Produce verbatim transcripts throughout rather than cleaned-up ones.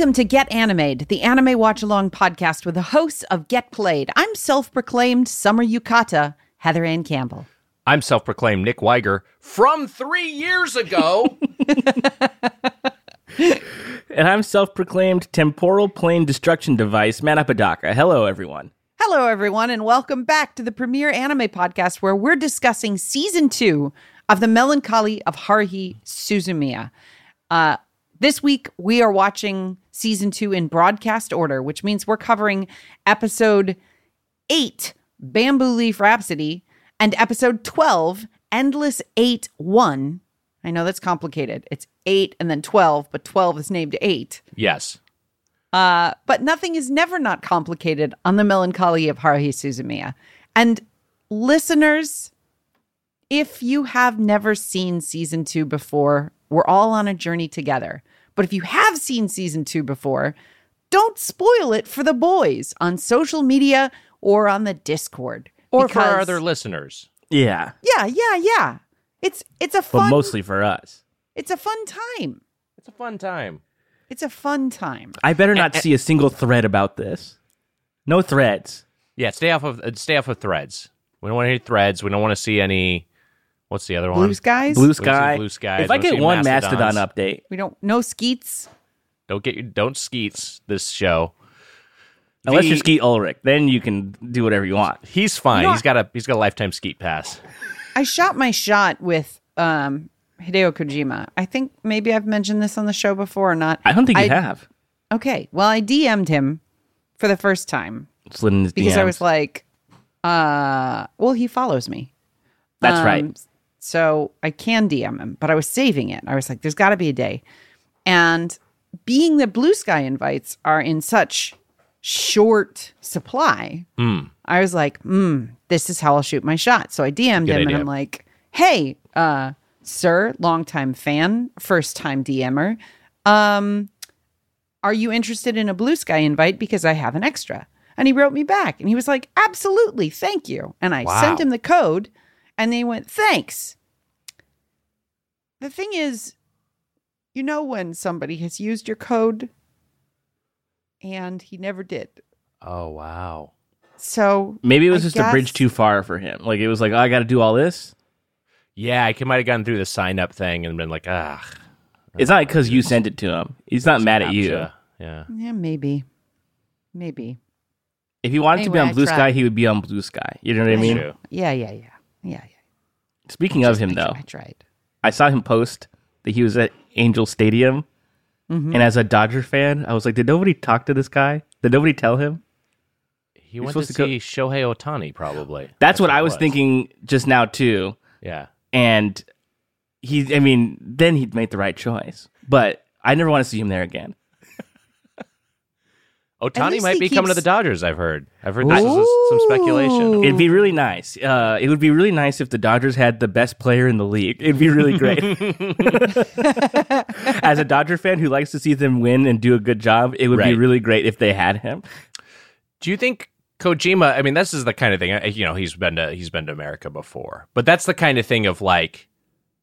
Welcome to Get Animated, the anime watch-along podcast with the hosts of Get Played. I'm self-proclaimed Summer Yukata, Heather Ann Campbell. I'm self-proclaimed Nick Weiger from three years ago. And I'm self-proclaimed Temporal Plane Destruction Device, Manapadaka. Hello, everyone. Hello, everyone, and welcome back to the Premiere Anime Podcast, where we're discussing Season two of The Melancholy of Haruhi Suzumiya. Uh, this week, we are watching Season two in broadcast order, which means we're covering Episode eight, Bamboo Leaf Rhapsody, and Episode twelve, Endless Eight one. I know that's complicated. It's eight and then twelve, but twelve is named eight. Yes. Uh, but nothing is never not complicated on The Melancholy of Haruhi Suzumiya. And listeners, if you have never seen Season two before, we're all on a journey together. But if you have seen Season two before, don't spoil it for the boys on social media or on the Discord. Or because, for our other listeners. Yeah. Yeah, yeah, yeah. It's it's a fun... But mostly for us. It's a fun time. It's a fun time. It's a fun time. I better not and, see a single thread about this. No threads. Yeah, stay off of stay off of threads. We don't want any threads. We don't want to see any... What's the other Blue one? Blue Skies? Blue Sky. Blue Skies. If I get one Mastodon update... We don't... No Skeets. Don't get your... Don't Skeets this show. Unless the, you're Skeet Ulrich, then you can do whatever you want. He's fine. You know, he's got a he's got a lifetime Skeet pass. I shot my shot with um, Hideo Kojima. I think maybe I've mentioned this on the show before or not. I don't think I, you have. Okay. Well, I D M'd him for the first time. Slid in his D Ms. Because I was like, uh, well, he follows me. That's um, right. So I can D M him, but I was saving it. I was like, there's got to be a day. And being that Blue Sky invites are in such... short supply, mm. I was like, mm, this is how I'll shoot my shot. So I D M'd Good him idea. And I'm like, hey, uh, sir, longtime fan, first time D M'er. Um, are you interested in a Blue Sky invite? Because I have an extra. And he wrote me back and he was like, absolutely. Thank you. And I wow. sent him the code and they went, thanks. The thing is, you know, when somebody has used your code, and he never did. Oh, wow. So maybe it was I just guess... a bridge too far for him. Like, it was like, oh, I got to do all this? Yeah, I might have gone through the sign-up thing and been like, ah. It's not because you sent it to him. He's not mad at you. Yeah, yeah, maybe. Maybe. If he wanted anyway, to be on Blue Sky, he would be on Blue Sky. You know what I, I mean? True. Yeah, yeah, yeah. Yeah, yeah. Speaking of him, though, I tried. I saw him post that he was at Angel Stadium. Mm-hmm. And as a Dodger fan, I was like, did nobody talk to this guy? Did nobody tell him? He You're went to, to see go- Shohei Ohtani, probably. That's, That's what, what I was, was thinking just now, too. Yeah. And he, I mean, then he'd made the right choice. But I never want to see him there again. Ohtani might be keeps... coming to the Dodgers, I've heard. I've heard this is some speculation. It'd be really nice. Uh, it would be really nice if the Dodgers had the best player in the league. It'd be really great. As a Dodger fan who likes to see them win and do a good job, it would right. be really great if they had him. Do you think Kojima, I mean, this is the kind of thing, you know, he's been to, he's been to America before, but that's the kind of thing of like,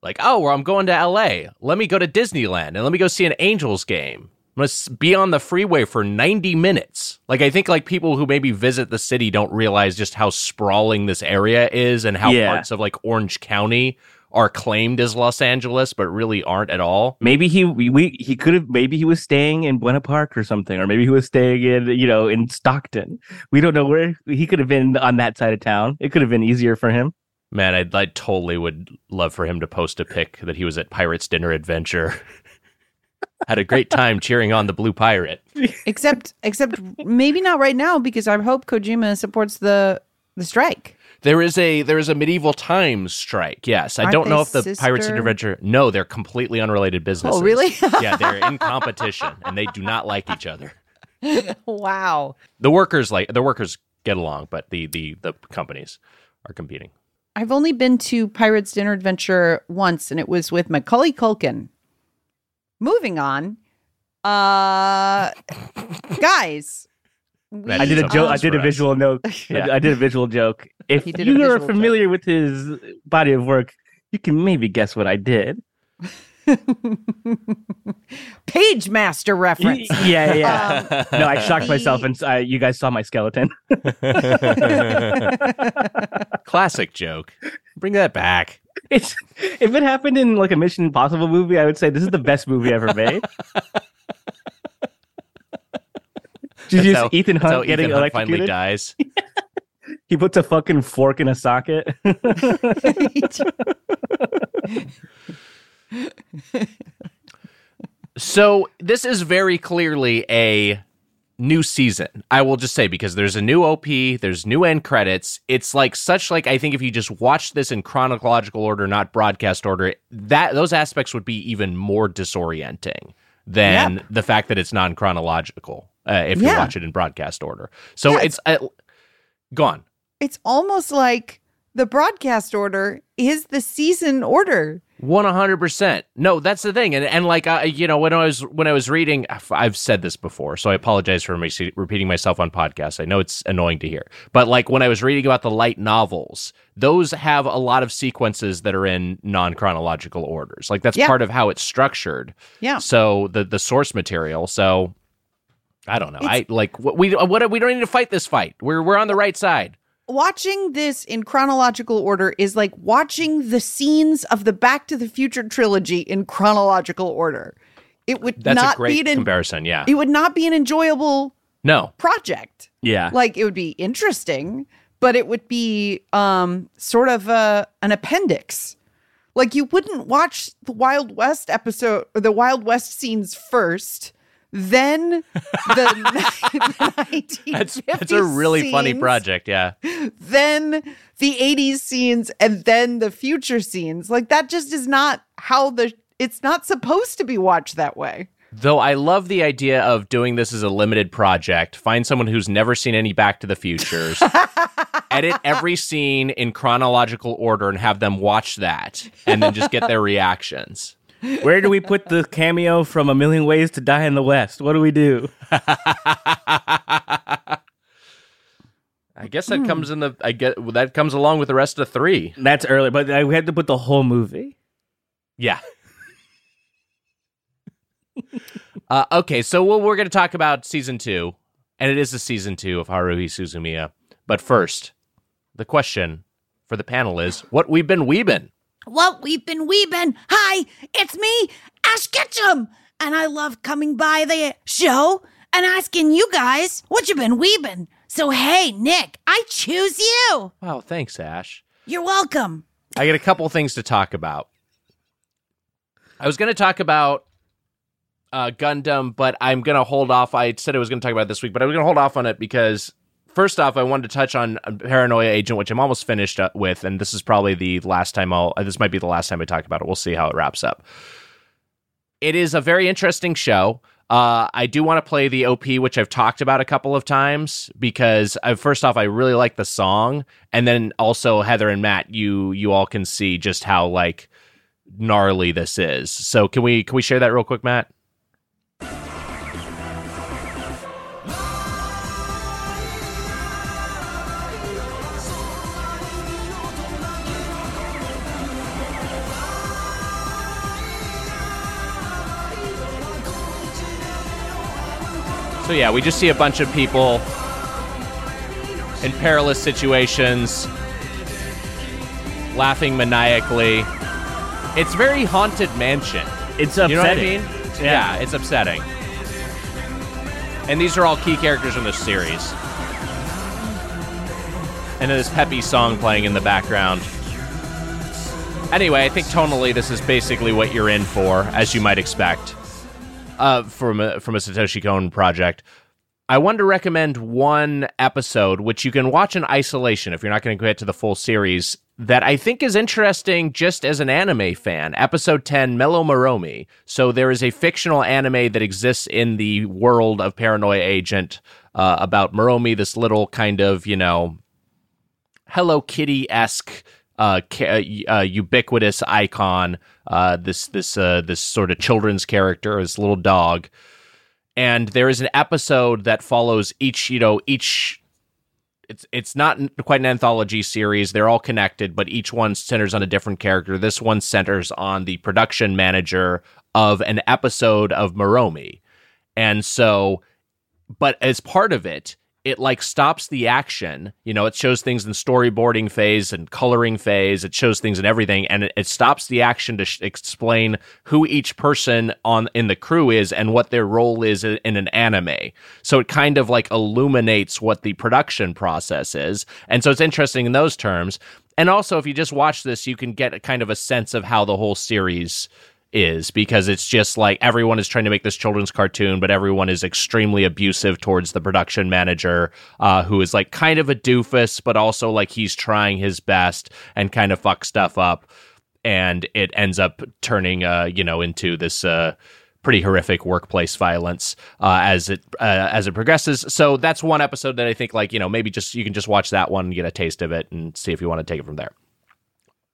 like, oh, well, I'm going to L A. Let me go to Disneyland and let me go see an Angels game. Must be on the freeway for ninety minutes. Like, I think, like, people who maybe visit the city don't realize just how sprawling this area is and how yeah. parts of, like, Orange County are claimed as Los Angeles, but really aren't at all. Maybe he we he could have, maybe he was staying in Buena Park or something, or maybe he was staying in, you know, in Stockton. We don't know where. He could have been on that side of town. It could have been easier for him. Man, I'd, I totally would love for him to post a pic that he was at Pirates Dinner Adventure. Had a great time cheering on the Blue Pirate. Except except maybe not right now, because I hope Kojima supports the the strike. There is a there is a medieval times strike, yes. Aren't I don't know if the sister? Pirates Adventure... No, they're completely unrelated businesses. Oh, really? Yeah, they're in competition, and they do not like each other. Wow. The workers like the workers get along, but the, the, the companies are competing. I've only been to Pirates Dinner Adventure once, and it was with Macaulay Culkin. Moving on, uh, guys. We I did a joke. I did a visual note. Yeah. I did a visual joke. If did you are familiar joke. with his body of work, you can maybe guess what I did. Page Master reference. Yeah, yeah. Um, no, I shocked myself, and I, you guys saw my skeleton. Classic joke. Bring that back. It's, if it happened in like a Mission Impossible movie, I would say this is the best movie ever made. Did you see Ethan Hunt getting Ethan Hunt electrocuted? Finally dies. He puts a fucking fork in a socket. So this is very clearly a new season, I will just say, because there's a new O P, there's new end credits. It's like such like, I think if you just watch this in chronological order, not broadcast order, that those aspects would be even more disorienting than yep. the fact that it's non-chronological uh, if yeah. you watch it in broadcast order. So yeah, it's... it's uh, gone. It's almost like the broadcast order is the season order. one hundred percent. No, that's the thing. And and like, I, you know, when I was when I was reading, I've said this before, so I apologize for me repeating myself on podcasts. I know it's annoying to hear. But like when I was reading about the light novels, those have a lot of sequences that are in non-chronological orders. Like that's yeah. part of how it's structured. Yeah. So the, the source material. So I don't know. It's, I like what we what we don't need to fight this fight. We're we're on the right side. Watching this in chronological order is like watching the scenes of the Back to the Future trilogy in chronological order. It would That's not a great be an, comparison, yeah. It would not be an enjoyable no. project. Yeah. Like it would be interesting, but it would be um, sort of a, an appendix. Like you wouldn't watch the Wild West episode or the Wild West scenes first. Then the that's, that's a really scenes, funny project, yeah. Then the eighties scenes and then the future scenes. Like that just is not how the it's not supposed to be watched that way. Though I love the idea of doing this as a limited project. Find someone who's never seen any Back to the Futures. Edit every scene in chronological order and have them watch that and then just get their reactions. Where do we put the cameo from A Million Ways to Die in the West? What do we do? I guess that mm. comes in the. I get well, that comes along with the rest of the three. That's early, but we had to put the whole movie. Yeah. uh, okay, so well, we're going to talk about season two, and it is the season two of Haruhi Suzumiya. But first, the question for the panel is: what we've been weebin'? What we've been weebin'. Hi, it's me, Ash Ketchum, and I love coming by the show and asking you guys what you've been weebin'. So hey, Nick, I choose you. Wow, thanks, Ash. You're welcome. I got a couple things to talk about. I was going to talk about uh, Gundam, but I'm going to hold off. I said I was going to talk about it this week, but I was going to hold off on it because... First off, I wanted to touch on Paranoia Agent, which I'm almost finished up with, and this is probably the last time I'll... This might be the last time I talk about it. We'll see how it wraps up. It is a very interesting show. Uh, I do want to play the O P, which I've talked about a couple of times, because I, first off, I really like the song, and then also, Heather and Matt, you you all can see just how, like, gnarly this is. So can we can we share that real quick, Matt? So yeah, we just see a bunch of people in perilous situations, laughing maniacally. It's very Haunted Mansion. It's upsetting. You know what I mean? Yeah, yeah, it's upsetting. And these are all key characters in this series. And then this peppy song playing in the background. Anyway, I think tonally this is basically what you're in for, as you might expect. Uh, from a, from a Satoshi Kon project. I wanted to recommend one episode, which you can watch in isolation if you're not going to get to the full series, that I think is interesting just as an anime fan. Episode ten, Mello Maromi. So there is a fictional anime that exists in the world of Paranoia Agent uh, about Maromi, this little kind of, you know, Hello Kitty-esque Uh, uh, ubiquitous icon, uh, this this uh, this sort of children's character, this little dog, and there is an episode that follows each you know each it's it's not quite an anthology series. They're all connected, but each one centers on a different character. This one centers on the production manager of an episode of Moromi. And so, but as part of it, it like stops the action. You know, it shows things in storyboarding phase and coloring phase. It shows things in everything, and it, it stops the action to sh- explain who each person on in the crew is and what their role is in, in an anime. So it kind of like illuminates what the production process is, and so it's interesting in those terms. And also, if you just watch this, you can get a kind of a sense of how the whole series is, because it's just like everyone is trying to make this children's cartoon, but everyone is extremely abusive towards the production manager, uh, who is like kind of a doofus, but also like he's trying his best and kind of fucks stuff up. And it ends up turning, uh, you know, into this uh, pretty horrific workplace violence uh, as it uh, as it progresses. So that's one episode that I think, like, you know, maybe just you can just watch that one and get a taste of it and see if you want to take it from there.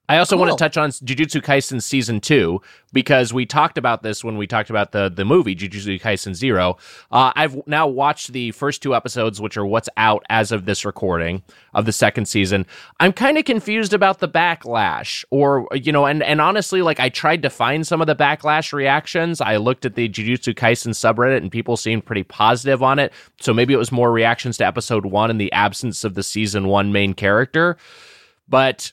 I also cool. want to touch on Jujutsu Kaisen Season two, because we talked about this when we talked about the, the movie, Jujutsu Kaisen Zero. Uh, I've now watched the first two episodes, which are what's out as of this recording of the second season. I'm kind of confused about the backlash, or, you know, and, and honestly, like, I tried to find some of the backlash reactions. I looked at the Jujutsu Kaisen subreddit, and people seemed pretty positive on it, so maybe it was more reactions to episode one in the absence of the season one main character, but...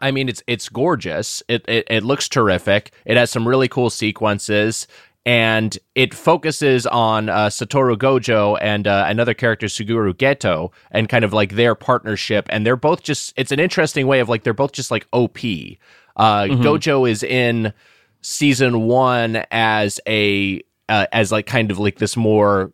I mean, it's it's gorgeous. It, it it looks terrific. It has some really cool sequences, and it focuses on uh, Satoru Gojo and uh, another character, Suguru Geto, and kind of like their partnership. And they're both just... It's an interesting way of like, they're both just like O P. Uh, mm-hmm. Gojo is in season one as a... Uh, as like kind of like this more...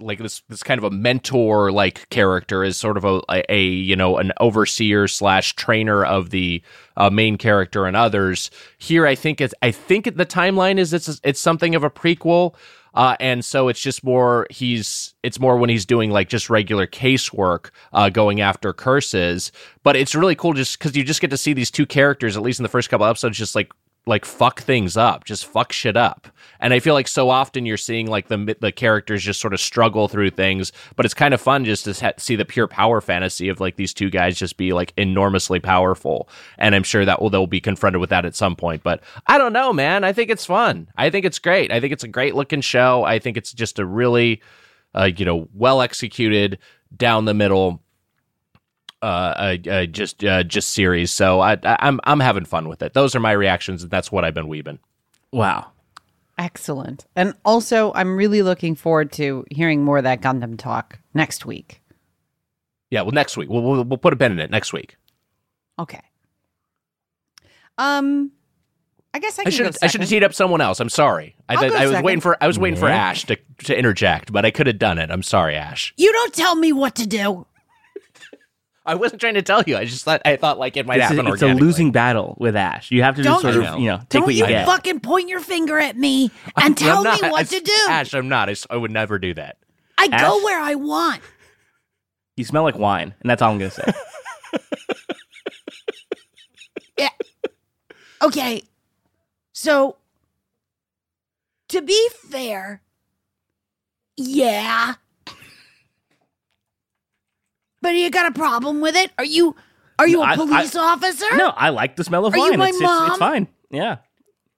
like this this kind of a mentor like character, is sort of a, a, a you know, an overseer slash trainer of the uh, main character and others. Here I think it's I think the timeline is it's it's something of a prequel, uh, and so it's just more he's it's more when he's doing like just regular casework, uh, going after curses. But it's really cool just because you just get to see these two characters, at least in the first couple episodes, just like like fuck things up, just fuck shit up. And I feel like so often you're seeing like the the characters just sort of struggle through things, but it's kind of fun just to ha- see the pure power fantasy of like these two guys just be like enormously powerful. And I'm sure that will they'll be confronted with that at some point, but I don't know, man. I think it's fun. I think it's great. I think it's a great looking show. I think it's just a really, uh, you know, well executed, down the middle, Uh, uh, uh, just, uh, just series. So I, I, I'm, I'm having fun with it. Those are my reactions, and that's what I've been weebing. Wow, excellent! And also, I'm really looking forward to hearing more of that Gundam talk next week. Yeah, well, next week we'll we'll, we'll put a pin in it next week. Okay. Um, I guess I, can I should I should have teed up someone else. I'm sorry. I I'll th- go I was second. waiting for I was waiting yeah. for Ash to to interject, but I could have done it. I'm sorry, Ash. You don't tell me what to do. I wasn't trying to tell you. I just thought I thought like it might it's happen. A, it's a losing battle with Ash. You have to just sort you, of you know take don't what you, you get. Fucking point your finger at me and I, tell not, me what I, to do. Ash, I'm not. I, I would never do that. I Ash, go where I want. You smell like wine, and that's all I'm gonna say. Yeah. Okay. So, to be fair, yeah. But you got a problem with it? Are you are you no, a police I, I, officer? No, I like the smell of are wine. You my it's, mom? It's, it's fine. Yeah.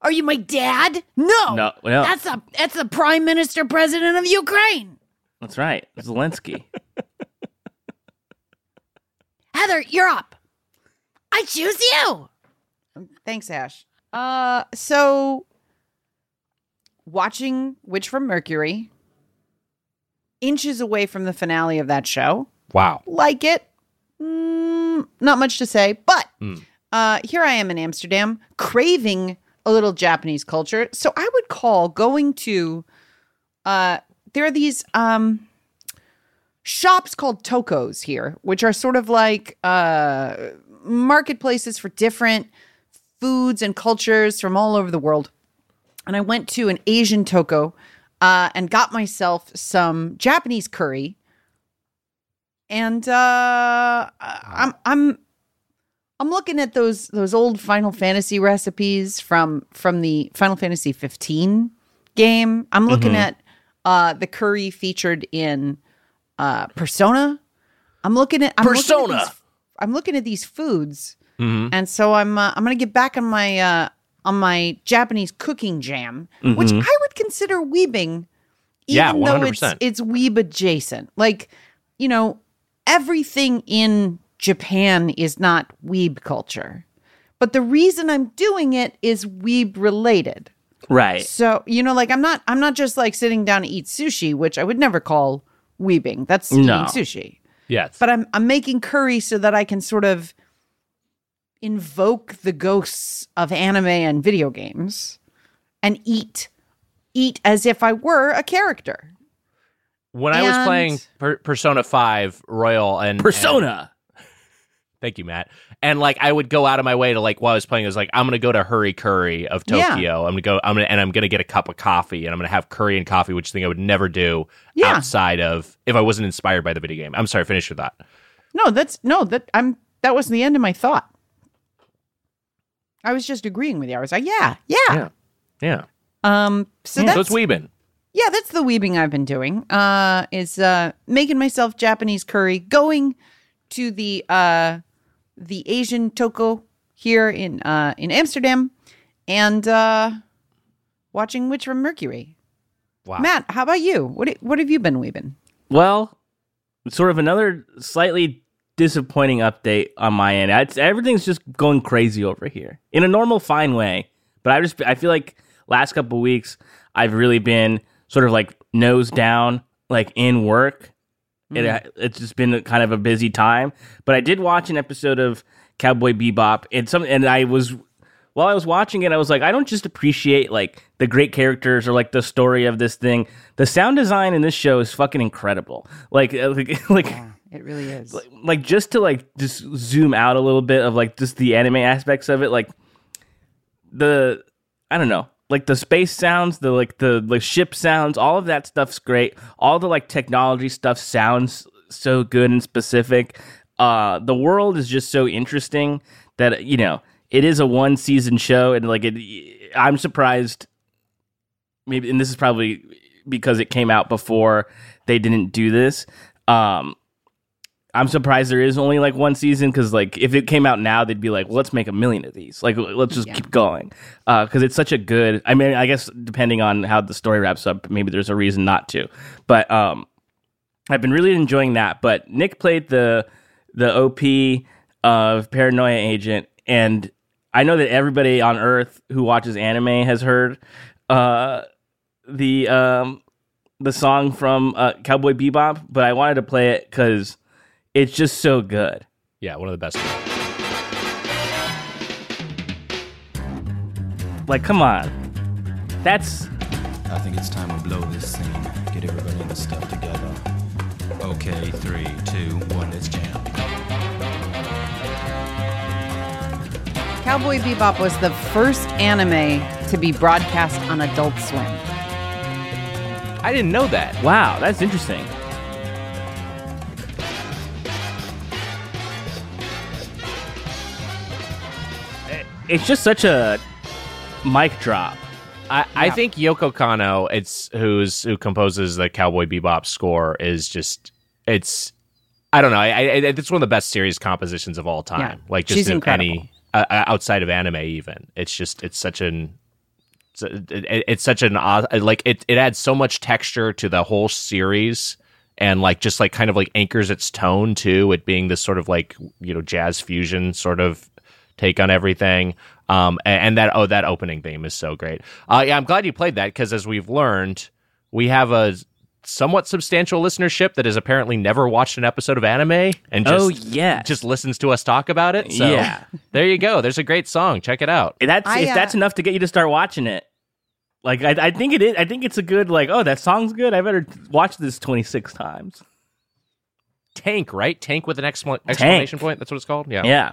Are you my dad? No. No. Well, that's a that's the prime minister president of Ukraine. That's right, Zelensky. Heather, you're up. I choose you. Thanks, Ash. Uh, so watching Witch from Mercury, inches away from the finale of that show. Wow. Like it. Mm, not much to say, but mm. uh, here I am in Amsterdam craving a little Japanese culture. So I would call going to, uh, there are these um, shops called tokos here, which are sort of like uh, marketplaces for different foods and cultures from all over the world. And I went to an Asian toko uh, and got myself some Japanese curry. And uh, I'm I'm I'm looking at those those old Final Fantasy recipes from from the Final Fantasy fifteen game. I'm looking mm-hmm. at uh, the curry featured in uh, Persona. I'm looking at I'm Persona. Looking at these, I'm looking at these foods, mm-hmm. and so I'm uh, I'm gonna get back on my uh, on my Japanese cooking jam, mm-hmm. which I would consider weebing, even yeah, though it's it's weeb adjacent. Like, you know, everything in Japan is not weeb culture, but the reason I'm doing it is weeb related. Right. So, you know, like I'm not I'm not just like sitting down to eat sushi, which I would never call weebing. That's eating no. sushi. Yes. But I'm I'm making curry so that I can sort of invoke the ghosts of anime and video games and eat eat as if I were a character. When and... I was playing per- Persona five Royal and Persona. And... Thank you, Matt. And like I would go out of my way to like while I was playing, I was like, I'm gonna go to Hurry Curry of Tokyo. Yeah. I'm gonna go I'm gonna and I'm gonna get a cup of coffee and I'm gonna have curry and coffee, which is thing I would never do yeah. outside of if I wasn't inspired by the video game. I'm sorry, finish your thought. No, that's no that I'm that wasn't the end of my thought. I was just agreeing with you. I was like, yeah, yeah. Yeah. yeah. Um so yeah. that's so it's weebin'. Yeah, that's the weebing I've been doing. Uh is uh making myself Japanese curry, going to the uh the Asian toko here in uh, in Amsterdam, and uh, watching Witch from Mercury. Wow, Matt, how about you? What what have you been weaving? Well, sort of another slightly disappointing update on my end. It's, everything's just going crazy over here in a normal, fine way. But I just I feel like last couple of weeks I've really been sort of like nose down, like in work. It, it's just been kind of a busy time, but I did watch an episode of Cowboy Bebop, and some, and I was while I was watching it, I was like, I don't just appreciate like the great characters or like the story of this thing. The sound design in this show is fucking incredible. Like, like, like yeah, it really is. Like, like, just to like just zoom out a little bit of like just the anime aspects of it, like the I don't know. Like the space sounds, the like the like ship sounds, all of that stuff's great. All the like technology stuff sounds so good and specific. Uh, the world is just so interesting that, you know, it is a one season show, and like it, I'm surprised. Maybe, and this is probably because it came out before they didn't do this. Um, I'm surprised there is only like one season, because like if it came out now, they'd be like, well, let's make a million of these. Like, let's just yeah. keep going, because uh, it's such a good. I mean, I guess depending on how the story wraps up, maybe there's a reason not to. But um, I've been really enjoying that. But Nick played the the O P of Paranoia Agent, and I know that everybody on Earth who watches anime has heard uh, the um, the song from uh, Cowboy Bebop. But I wanted to play it because it's just so good. Yeah, one of the best. Like, come on. That's... I think it's time we blow this scene. Get everybody in the stuff together. Okay, three, two, one, let's jam. Cowboy Bebop was the first anime to be broadcast on Adult Swim. I didn't know that. Wow, that's interesting. It's just such a mic drop. I, yeah. I think Yoko Kanno, it's who's who composes the Cowboy Bebop score, is just it's. I don't know. I, I, it's one of the best series compositions of all time. Yeah. Like just She's in incredible. any uh, outside of anime, even it's just it's such an it's, it, it's such an like it it adds so much texture to the whole series. And like just like kind of like anchors its tone to it being this sort of like, you know, jazz fusion sort of take on everything, um, and, and that oh, that opening theme is so great. Uh, yeah, I'm glad you played that, because as we've learned, we have a somewhat substantial listenership that has apparently never watched an episode of anime and just oh, yeah. just listens to us talk about it. So yeah. there you go. There's a great song. Check it out. If that's I, if uh, that's enough to get you to start watching it. Like I, I think it is. I think it's a good like. Oh, that song's good. I better watch this twenty-six times. Tank, right? Tank with an exclam- exclamation Tank. point. That's what it's called. Yeah. Yeah.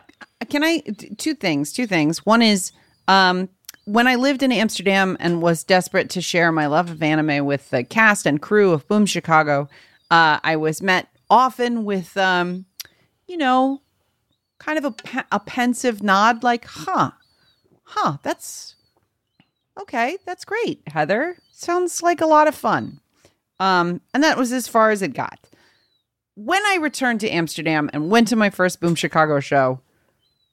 Can I two things? Two things. One is um, when I lived in Amsterdam and was desperate to share my love of anime with the cast and crew of Boom Chicago, uh, I was met often with, um, you know, kind of a, pe- a pensive nod, like, "Huh, huh, that's okay. That's great, Heather. Sounds like a lot of fun." Um, and that was as far as it got. when I returned to Amsterdam and went to my first Boom Chicago show,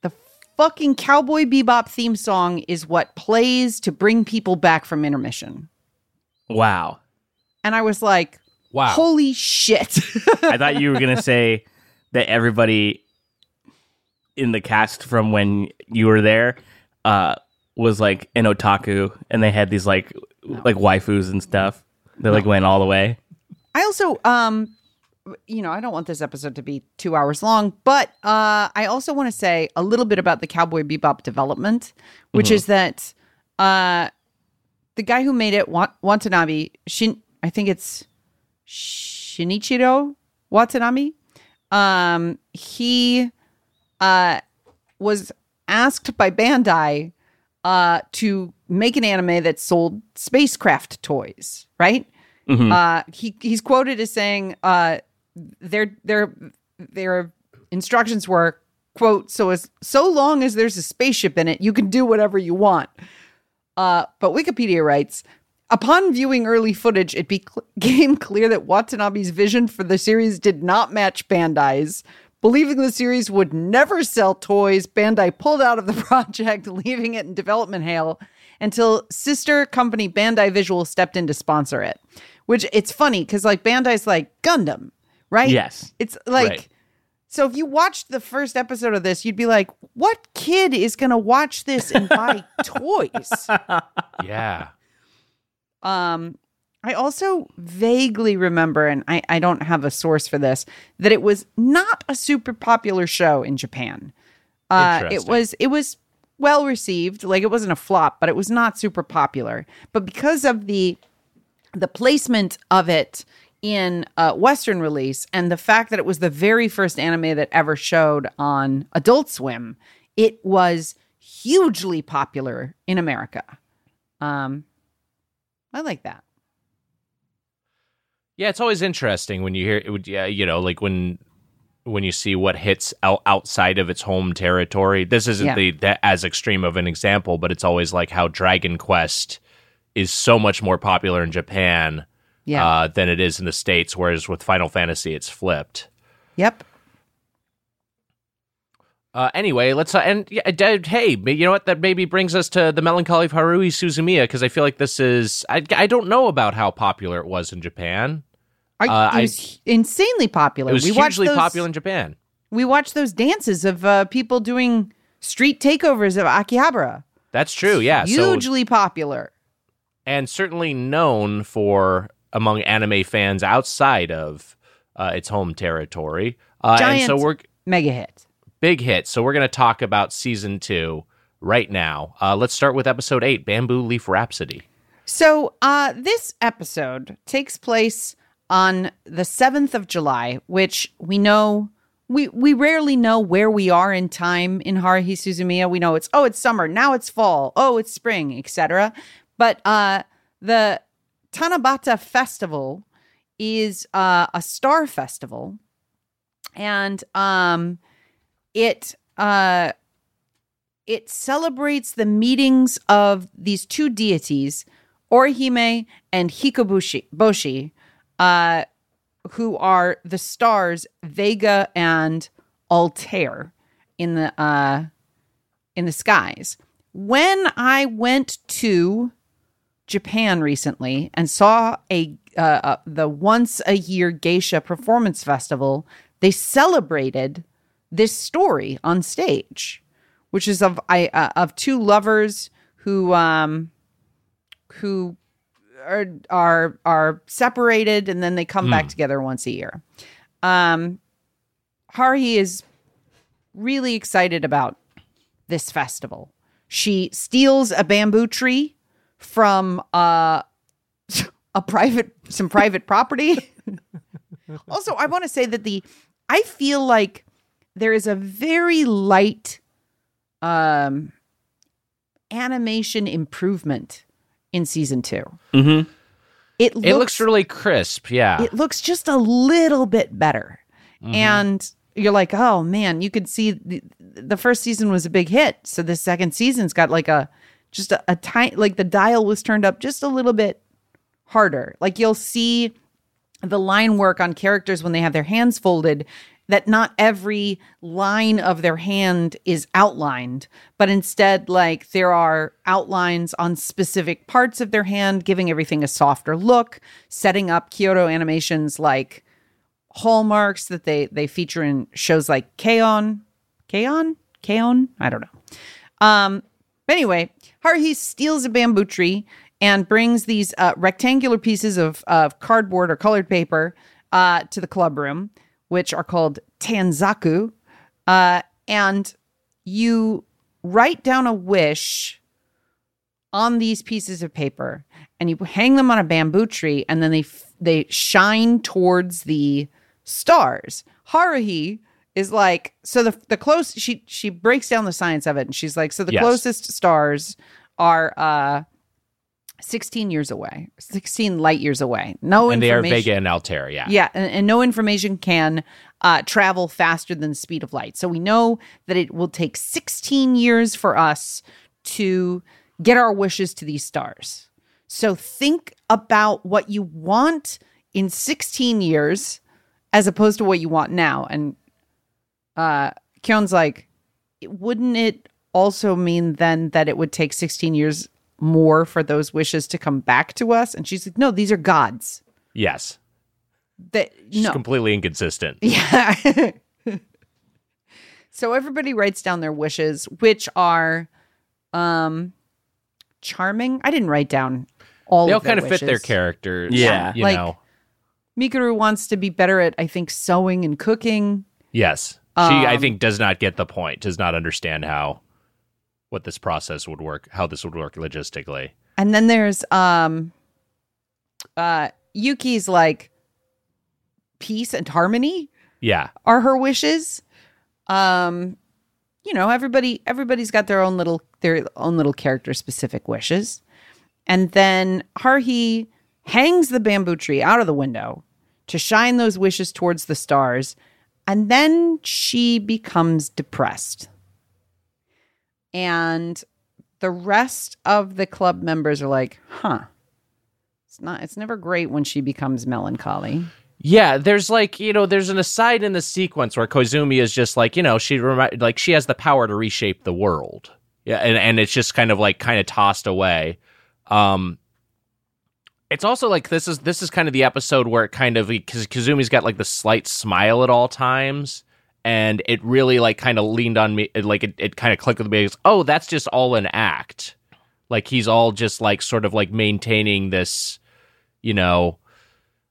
the fucking Cowboy Bebop theme song is what plays to bring people back from intermission. Wow. And I was like, wow. Holy shit. I thought you were going to say that everybody in the cast from when you were there uh, was like an otaku and they had these like no. like waifus and stuff. They no. like went all the way. I also, um, you know, I don't want this episode to be two hours long, but uh, I also want to say a little bit about the Cowboy Bebop development, which mm-hmm. is that uh, the guy who made it, Wat- Watanabe, Shin- I think it's Shinichiro Watanabe, um, he uh, was asked by Bandai uh, to make an anime that sold spacecraft toys, right? Mm-hmm. Uh, he he's quoted as saying, uh, "Their their their instructions were quote so as so long as there's a spaceship in it, you can do whatever you want." Uh, but Wikipedia writes, upon viewing early footage, it became clear that Watanabe's vision for the series did not match Bandai's. Believing the series would never sell toys, Bandai pulled out of the project, leaving it in development hell until sister company Bandai Visual stepped in to sponsor it. Which, it's funny, because, like, Bandai's like, Gundam, right? Yes. It's like, right. So if you watched the first episode of this, you'd be like, what kid is going to watch this and buy toys? Yeah. Um, I also vaguely remember, and I, I don't have a source for this, that it was not a super popular show in Japan. Uh, it was, it was well received. Like, it wasn't a flop, but it was not super popular. But because of the the placement of it in uh, Western release and the fact that it was the very first anime that ever showed on Adult Swim, it was hugely popular in America. Um, I like that. Yeah, it's always interesting when you hear it would, yeah, you know, like when when you see what hits out outside of its home territory. This isn't yeah. the, the as extreme of an example, but it's always like how Dragon Quest is so much more popular in Japan yeah. uh, than it is in the States, whereas with Final Fantasy, it's flipped. Yep. Uh, anyway, let's uh, and yeah, d- hey, you know what? That maybe brings us to The Melancholy of Haruhi Suzumiya, because I feel like this is I, I don't know about how popular it was in Japan. I, uh, it was I, insanely popular. It was we hugely those, popular in Japan. We watched those dances of uh, people doing street takeovers of Akihabara. That's true, yeah. It's hugely so, popular. And certainly known for among anime fans outside of uh, its home territory. Uh, Giant and so we're, mega hit. Big hit. So we're going to talk about season two right now. Uh, let's start with episode eight, Bamboo Leaf Rhapsody. So uh, this episode takes place on the seventh of July, which we know, we, we rarely know where we are in time in Haruhi Suzumiya. We know it's, oh, it's summer, now it's fall, oh, it's spring, et cetera. But uh, the Tanabata Festival is uh, a star festival, and um, it uh, it celebrates the meetings of these two deities, Orihime and Hikoboshi, Uh, who are the stars Vega and Altair in the uh, in the skies. When I went to Japan recently and saw a uh, uh, the once a year geisha performance festival, they celebrated this story on stage, which is of I uh, of two lovers who um, who. Are, are are separated and then they come mm. back together once a year. Um, Haruhi is really excited about this festival. She steals a bamboo tree from uh, a private some private property. Also, I want to say that the I feel like there is a very light um, animation improvement in season two. Mm-hmm. It, looks, it looks really crisp, yeah. It looks just a little bit better. Mm-hmm. And you're like, oh, man, you could see the, the first season was a big hit, so the second season's got like a, just a, a tiny, like the dial was turned up just a little bit harder. Like you'll see the line work on characters when they have their hands folded, that not every line of their hand is outlined, but instead, like, there are outlines on specific parts of their hand, giving everything a softer look, setting up Kyoto Animation's, like, hallmarks that they, they feature in shows like Kyon. Kyon? Kyon? I don't know. Um, anyway, Haruhi steals a bamboo tree and brings these uh, rectangular pieces of, of cardboard or colored paper uh, to the club room, which are called tanzaku, uh, and you write down a wish on these pieces of paper, and you hang them on a bamboo tree, and then they f- they shine towards the stars. Haruhi is like, so the the close she she breaks down the science of it, and she's like, so the yes. closest stars are uh, sixteen years away, sixteen light years away. No, and information, they are Vega and Altair, yeah, yeah, and, and no information can uh, travel faster than the speed of light. So we know that it will take sixteen years for us to get our wishes to these stars. So think about what you want in sixteen years as opposed to what you want now. And uh, Kyon's like, wouldn't it also mean then that it would take sixteen years more for those wishes to come back to us? And she's like, no, these are gods. Yes. That, she's no. completely inconsistent. Yeah. So everybody writes down their wishes, which are um, charming. I didn't write down all they of They all kind of wishes. Fit their characters. Yeah. You like, know. Mikuru wants to be better at, I think, sewing and cooking. Yes. Um, she, I think, does not get the point, does not understand how what this process would work, how this would work logistically. And then there's um, uh, Yuki's like peace and harmony. Yeah, are her wishes. Um, you know, everybody, everybody's got their own little, their own little character specific wishes. And then Haruhi hangs the bamboo tree out of the window to shine those wishes towards the stars, and then she becomes depressed. And the rest of the club members are like, huh, it's not, it's never great when she becomes melancholy. Yeah, there's like, you know, there's an aside in the sequence where Koizumi is just like, you know, she remi- like she has the power to reshape the world. Yeah, and, and it's just kind of like kind of tossed away. Um, it's also like this is this is kind of the episode where it kind of, because Kozumi's got like the slight smile at all times. And it really, like, kind of leaned on me, like, it, it kind of clicked with me. It was, oh, that's just all an act. Like, he's all just, like, sort of, like, maintaining this, you know,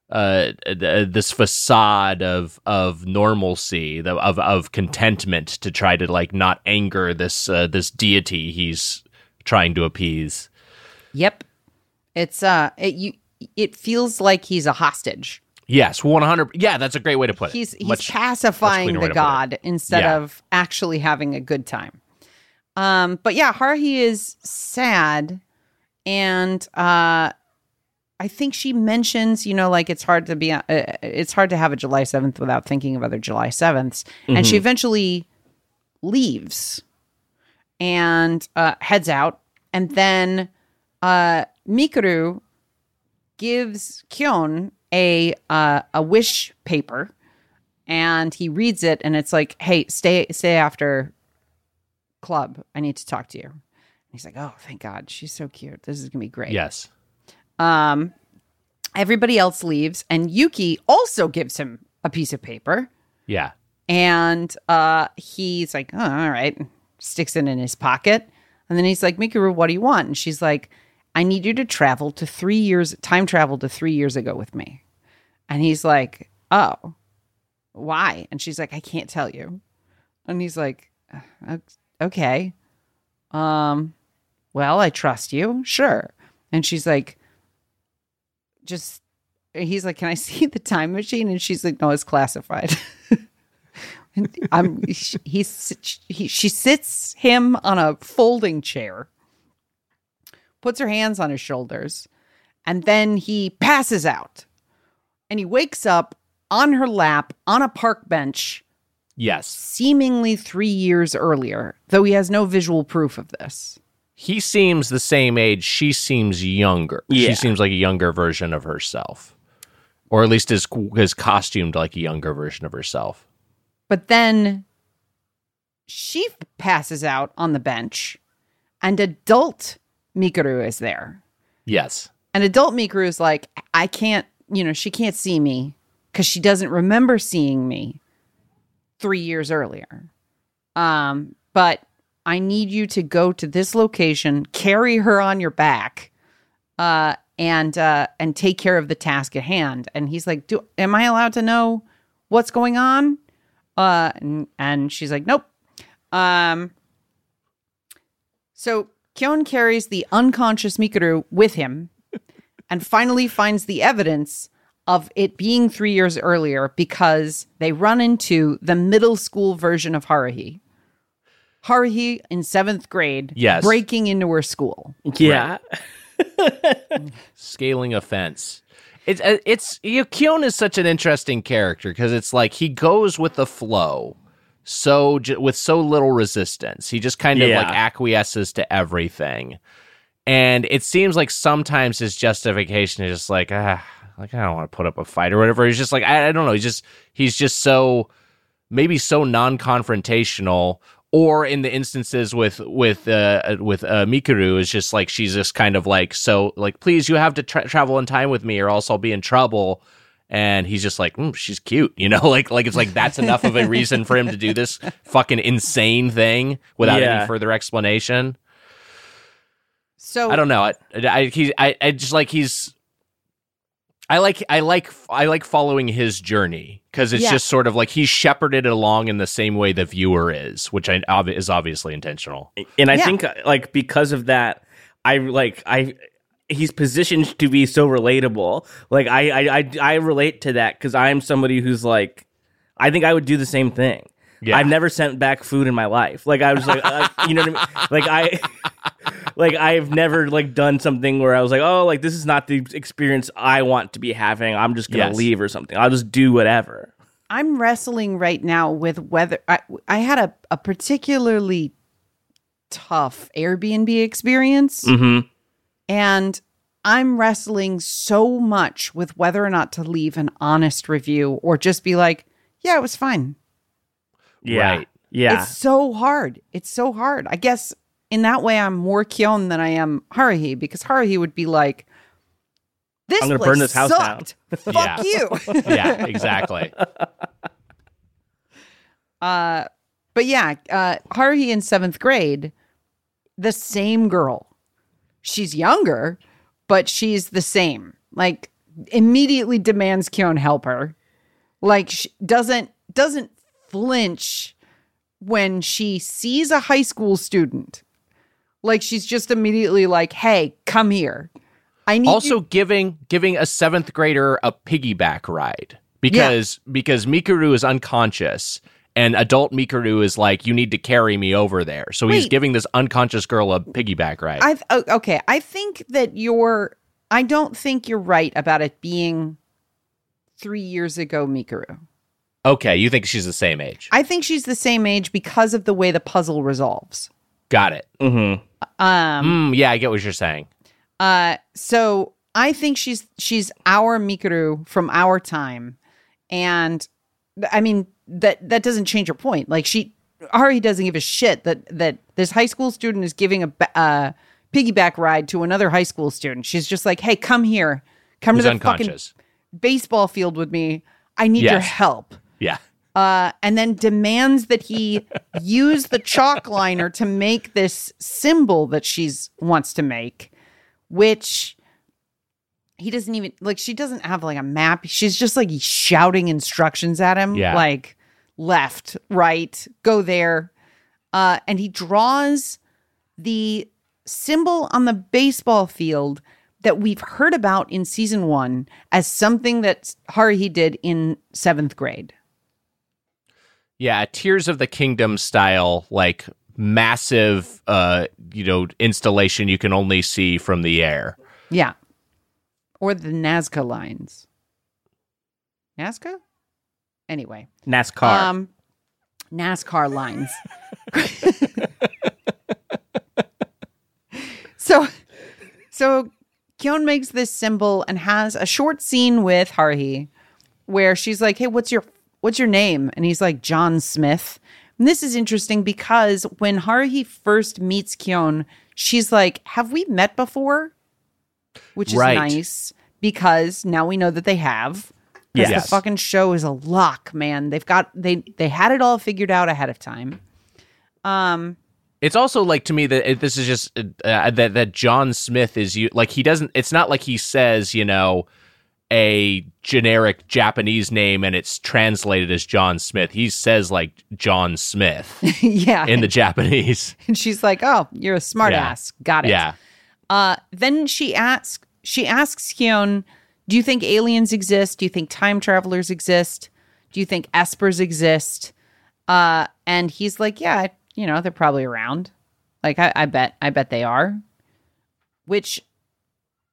uh, this facade of of normalcy, of of contentment to try to, like, not anger this uh, this deity he's trying to appease. Yep. It's, uh, it, you, it feels like he's a hostage. Yes, one hundred percent. Yeah, that's a great way to put it. He's, he's much, pacifying much the god instead yeah. of actually having a good time. Um, but yeah, Haruhi is sad. And uh, I think she mentions, you know, like it's hard to be, uh, it's hard to have a July seventh without thinking of other July sevenths. Mm-hmm. And she eventually leaves and uh, heads out. And then uh, Mikuru gives Kyon a uh, a wish paper, and he reads it, and it's like, hey, stay stay after club. I need to talk to you. And he's like, oh, thank God. She's so cute. This is going to be great. Yes. Um, everybody else leaves, and Yuki also gives him a piece of paper. Yeah. And uh, he's like, oh, all right. Sticks it in his pocket. And then he's like, Mikuru, what do you want? And she's like, I need you to travel to three years, time travel to three years ago with me. And he's like, oh, why? And she's like, I can't tell you. And he's like, okay. Um, well, I trust you. Sure. And she's like, just, he's like, can I see the time machine? And she's like, no, it's classified. And I'm, she, he's, he, she sits him on a folding chair, puts her hands on his shoulders, and then he passes out. And he wakes up on her lap on a park bench. Yes. Seemingly three years earlier, though he has no visual proof of this. He seems the same age. She seems younger. Yeah. She seems like a younger version of herself. Or at least is, is costumed like a younger version of herself. But then she passes out on the bench, and adult Mikuru is there. Yes. And adult Mikuru is like, I can't, you know, she can't see me because she doesn't remember seeing me three years earlier. Um, but I need you to go to this location, carry her on your back, uh, and uh, and take care of the task at hand. And he's like, "Do am I allowed to know what's going on?" Uh, and, and she's like, "Nope." Um, so Kyon carries the unconscious Mikuru with him and finally finds the evidence of it being three years earlier because they run into the middle school version of Haruhi. Haruhi in seventh grade, yes, breaking into her school. Yeah. Right. Scaling a fence. It's, it's, you know, Kyon is such an interesting character because it's like he goes with the flow. So with so little resistance, he just kind of yeah. like acquiesces to everything. And it seems like sometimes his justification is just like, ah, like, I don't want to put up a fight or whatever. He's just like, I, I don't know. He's just he's just so maybe so non-confrontational. Or in the instances with with uh, with uh, Mikuru, is just like she's just kind of like, so like, please, you have to tra- travel in time with me or else I'll be in trouble. And he's just like, mm, she's cute, you know, like like it's like that's enough of a reason for him to do this fucking insane thing without yeah. any further explanation. So I don't know. I I, he, I I just like he's. I like I like I like following his journey because it's yeah. just sort of like he's shepherded it along in the same way the viewer is, which I, ob- is obviously intentional. And I yeah. think like because of that, I like I he's positioned to be so relatable. Like I I I, I relate to that because I'm somebody who's like, I think I would do the same thing. Yeah. I've never sent back food in my life. Like I was like, uh, you know what I mean? Like I. Like, I've never, like, done something where I was like, oh, like, this is not the experience I want to be having. I'm just going to yes. leave or something. I'll just do whatever. I'm wrestling right now with whether... I, I had a, a particularly tough Airbnb experience. Mm-hmm. And I'm wrestling so much with whether or not to leave an honest review or just be like, yeah, it was fine. Yeah. Right. Yeah. It's so hard. It's so hard. I guess... in that way, I'm more Kyon than I am Haruhi, because Haruhi would be like, this I'm gonna place burn this house sucked. Down. Fuck you. Yeah, exactly. Uh, but yeah, uh, Haruhi in seventh grade, the same girl. She's younger, but she's the same. Like, immediately demands Kyon help her. Like, she doesn't doesn't flinch when she sees a high school student. Like, she's just immediately like, hey, come here. I need Also you- giving giving a seventh grader a piggyback ride. Because yeah. because Mikuru is unconscious, and adult Mikuru is like, you need to carry me over there. So Wait. he's giving this unconscious girl a piggyback ride. I th- okay, I think that you're... I don't think you're right about it being three years ago Mikuru. Okay, you think she's the same age. I think she's the same age because of the way the puzzle resolves. Got it. Mm-hmm. Um, mm, yeah, I get what you're saying. Uh, so I think she's she's our Mikuru from our time, and I mean that that doesn't change her point. Like she, Haruhi doesn't give a shit that that this high school student is giving a uh, piggyback ride to another high school student. She's just like, hey, come here, come Who's to the fucking baseball field with me. I need yes. your help. Yeah. Uh, and then demands that he use the chalk liner to make this symbol that she's wants to make, which he doesn't even like. She doesn't have like a map. She's just like shouting instructions at him, yeah. like left, right, go there. Uh, and he draws the symbol on the baseball field that we've heard about in season one as something that Haruhi did in seventh grade. Yeah, Tears of the Kingdom style, like massive, uh, you know, installation you can only see from the air. Yeah, or the Nazca lines. Nazca, anyway. NASCAR. Um, NASCAR lines. So, so Kyon makes this symbol and has a short scene with Haruhi where she's like, hey, what's your what's your name? And he's like, John Smith. And this is interesting because when Haruhi first meets Kyon, she's like, have we met before? Which is right. nice because now we know that they have. Yes. The fucking show is a lock, man. They've got they they had it all figured out ahead of time. Um, it's also like to me that it, this is just uh, that that John Smith is you like he doesn't. It's not like he says, you know, a generic Japanese name and it's translated as John Smith. He says like John Smith, yeah, in the Japanese. And she's like, "Oh, you're a smart yeah. ass. Got it." Yeah. Uh, then she asks, she asks Kyon, do you think aliens exist? Do you think time travelers exist? Do you think espers exist? Uh, and he's like, yeah, I, you know, they're probably around. Like, I, I bet, I bet they are. Which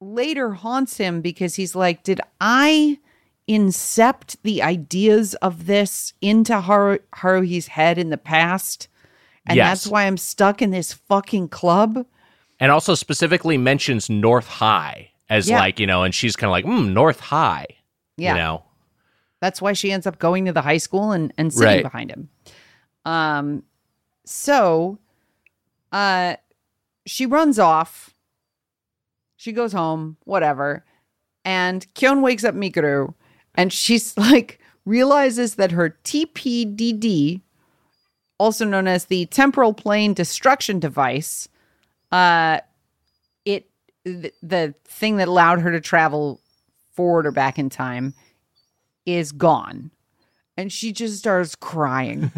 later haunts him because he's like, did I incept the ideas of this into Haru- Haruhi's head in the past? And yes. that's why I'm stuck in this fucking club. And also specifically mentions North High as yeah. like, you know, and she's kind of like, hmm, North High. Yeah. You know? That's why she ends up going to the high school and, and sitting right. behind him. Um, so uh, she runs off. She goes home, whatever. And Kyon wakes up Mikuru and she's like, realizes that her T P D D, also known as the Temporal Plane Destruction Device, Uh, it th- the thing that allowed her to travel forward or back in time is gone, and she just starts crying.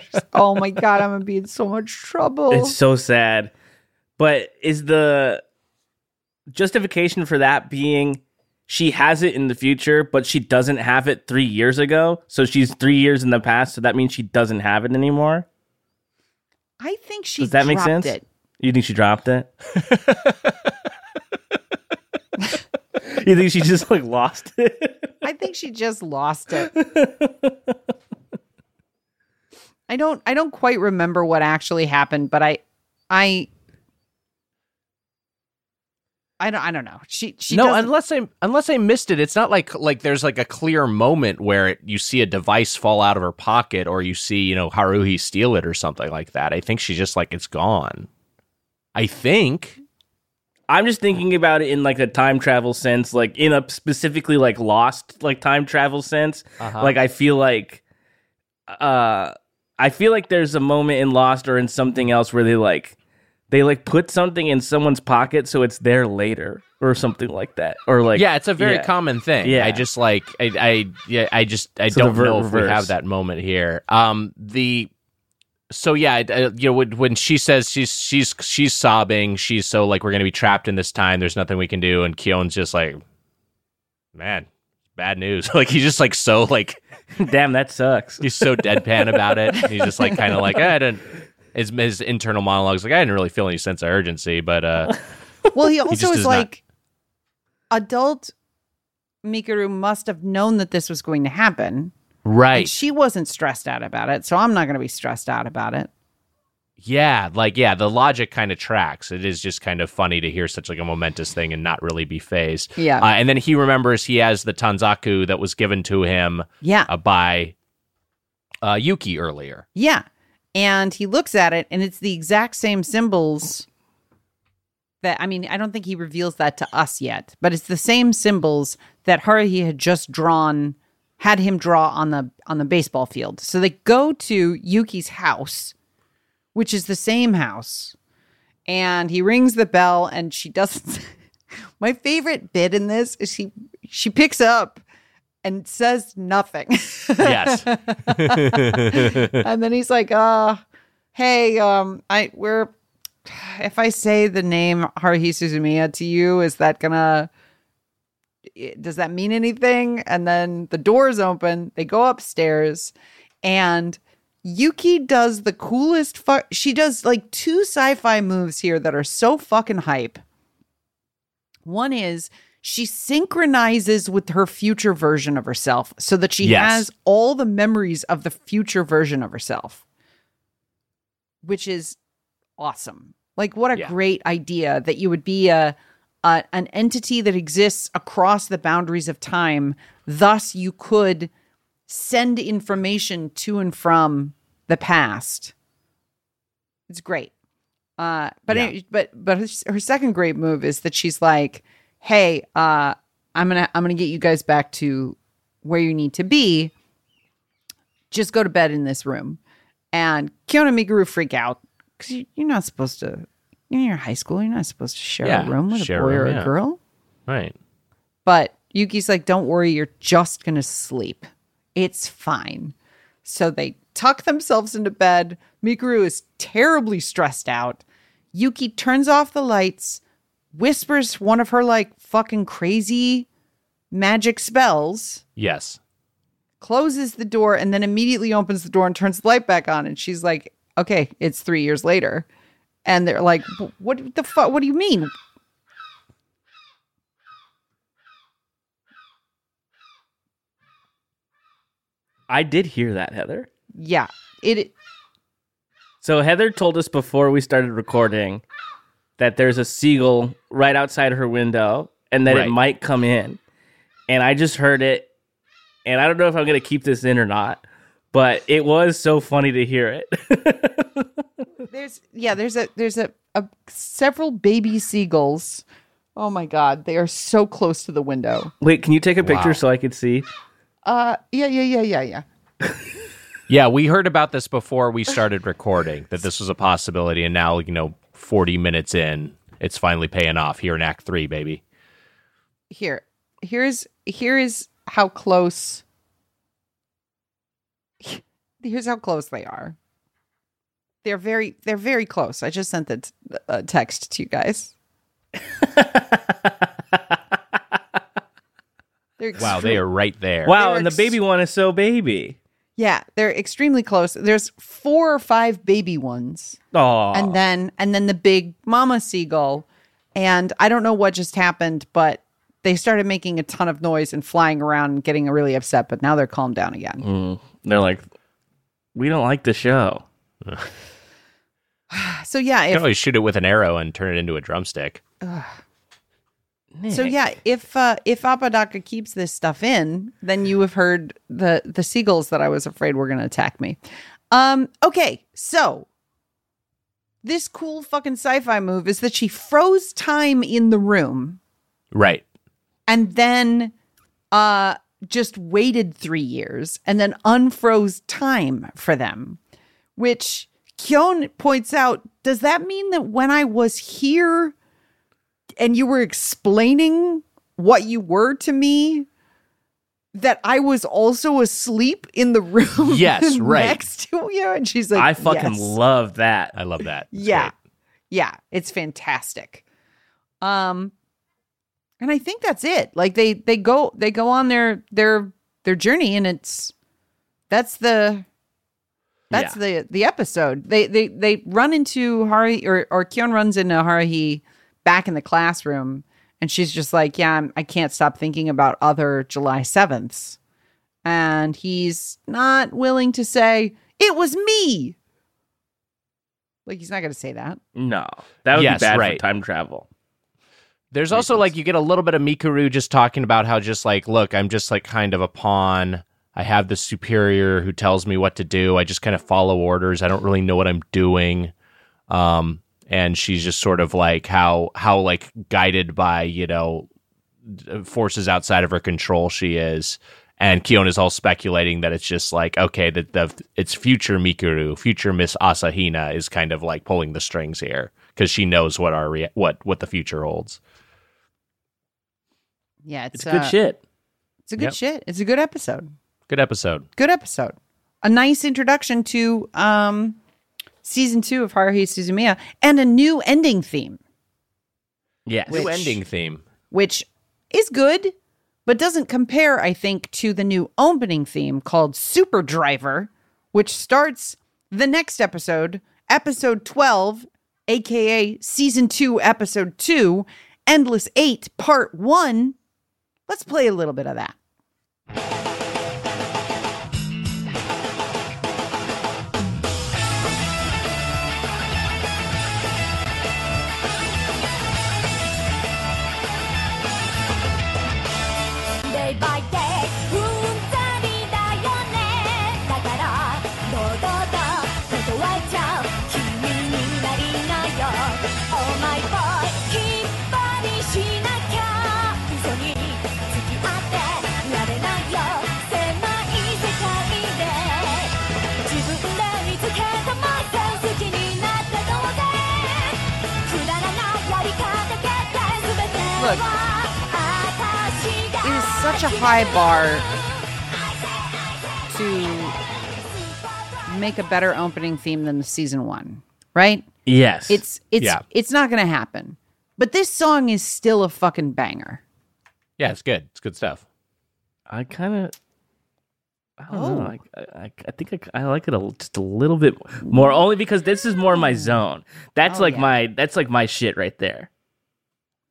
She's, oh my god, I'm gonna be in so much trouble. It's so sad. But is the justification for that being she has it in the future, but she doesn't have it three years ago? So she's three years in the past. So that means she doesn't have it anymore. I think she dropped it. Does that make sense? It. You think she dropped it? You think she just like lost it? I think she just lost it. I don't I don't quite remember what actually happened, but I I I don't I don't know. She she No, doesn't... unless I unless I missed it, it's not like like there's like a clear moment where it, you see a device fall out of her pocket or you see, you know, Haruhi steal it or something like that. I think she's just like it's gone. I think I'm just thinking about it in like a time travel sense, like in a specifically like lost like time travel sense. Uh-huh. Like I feel like uh I feel like there's a moment in Lost or in something else where they like They like put something in someone's pocket so it's there later or something like that. Or like Yeah, it's a very yeah. common thing. Yeah. I just like I, I yeah, I just I so don't ver- know if reverse. we have that moment here. Um the so yeah, I, I, you know when, when she says she's she's she's sobbing, she's so like we're going to be trapped in this time, there's nothing we can do, and Kyon's just like, man, bad news. Like he's just like so like damn, that sucks. He's so deadpan about it. He's just like kind of like, eh, I don't His, his internal monologue is like, I didn't really feel any sense of urgency, but... Uh, well, he also he is like, not... adult Mikuru must have known that this was going to happen. Right. And she wasn't stressed out about it, so I'm not going to be stressed out about it. Yeah, like, yeah, the logic kind of tracks. It is just kind of funny to hear such like a momentous thing and not really be phased. Yeah. Uh, and then he remembers he has the Tanzaku that was given to him yeah. uh, by uh, Yuki earlier. Yeah. And he looks at it, and it's the exact same symbols that, I mean, I don't think he reveals that to us yet, but it's the same symbols that Haruhi had just drawn, had him draw on the on the baseball field. So they go to Yuki's house, which is the same house, and he rings the bell, and she doesn't... My favorite bit in this is she she picks up and says nothing. Yes. And then he's like, uh, hey, um, I we're if I say the name Haruhi Suzumiya to you, is that gonna does that mean anything? And then the doors open, they go upstairs, and Yuki does the coolest fu- she does like two sci-fi moves here that are so fucking hype. One is she synchronizes with her future version of herself so that she yes. has all the memories of the future version of herself, which is awesome. Like, what a yeah. great idea that you would be a uh, an entity that exists across the boundaries of time. Thus, you could send information to and from the past. It's great. Uh, but, yeah. it, but but her, her second great move is that she's like, hey, uh, I'm gonna I'm gonna get you guys back to where you need to be. Just go to bed in this room. And Kyon and Mikuru freak out because you, you're not supposed to. You're in your high school. You're not supposed to share yeah, a room with a boy room, or a yeah. girl, right? But Yuki's like, "Don't worry, you're just gonna sleep. It's fine." So they tuck themselves into bed. Mikuru is terribly stressed out. Yuki turns off the lights, whispers one of her, like, fucking crazy magic spells. Yes. Closes the door, and then immediately opens the door and turns the light back on. And she's like, okay, it's three years later. And they're like, what the fuck? What do you mean? I did hear that, Heather. Yeah. It. So Heather told us before we started recording that there's a seagull right outside her window and that right. it might come in. And I just heard it. And I don't know if I'm going to keep this in or not, but it was so funny to hear it. there's yeah, there's a there's a, a several baby seagulls. Oh my God, they are so close to the window. Wait, can you take a picture wow. so I could see? Uh yeah, yeah, yeah, yeah, yeah. Yeah, we heard about this before we started recording, that this was a possibility, and now, you know, forty minutes in, it's finally paying off here in Act Three, baby. Here. Here's here is how close here's how close they are. They're very they're very close. I just sent that t- uh, text to you guys. Wow, they are right there. Wow, they're and ex- the baby one is so baby. Yeah, they're extremely close. There's four or five baby ones. Aww. And then and then the big mama seagull. And I don't know what just happened, but they started making a ton of noise and flying around and getting really upset, but now they're calmed down again. Mm. They're like, we don't like the show. So yeah, if, you can always shoot it with an arrow and turn it into a drumstick. Ugh. So yeah, if uh, if Apodaca keeps this stuff in, then you have heard the the seagulls that I was afraid were going to attack me. Um, okay, so this cool fucking sci-fi move is that she froze time in the room, right, and then uh, just waited three years and then unfroze time for them, which Kyon points out. Does that mean that when I was here? And you were explaining what you were to me, that I was also asleep in the room yes, right. next to you. And she's like, I fucking yes. love that. I love that. That's yeah. Great. Yeah. It's fantastic. Um, and I think that's it. Like they, they go, they go on their, their, their journey, and it's, that's the, that's yeah. the, the episode. They, they, they run into Haruhi, or, or Kyon runs into Haruhi back in the classroom, and she's just like, yeah, I'm, I can't stop thinking about other July seventh. And he's not willing to say, it was me. Like, he's not going to say that. No, that would yes, be bad right. for time travel. There's Reasons. Also, like, you get a little bit of Mikuru just talking about how just like, look, I'm just like kind of a pawn. I have this superior who tells me what to do. I just kind of follow orders. I don't really know what I'm doing. Um, And she's just sort of like how how like guided by, you know, forces outside of her control she is. And Kyon is all speculating that it's just like, OK, that the it's future Mikuru, future Miss Asahina is kind of like pulling the strings here because she knows what our rea- what what the future holds. Yeah, it's, it's good uh, shit. It's a good yep. shit. It's a good episode. Good episode. Good episode. A nice introduction to um. Season two of Haruhi Suzumiya, and a new ending theme. Yes, which, new ending theme. Which is good, but doesn't compare, I think, to the new opening theme called Super Driver, which starts the next episode, episode twelve, a k a. season two, episode two, Endless Eight, part one. Let's play a little bit of that. look, it is such a high bar to make a better opening theme than the season one, right? Yes. It's it's yeah. it's not going to happen. But this song is still a fucking banger. Yeah, it's good. It's good stuff. I kind of... I don't oh. know. I, I, I think I, I like it a, just a little bit more, only because this is more my zone. That's oh, like yeah. my that's like my shit right there.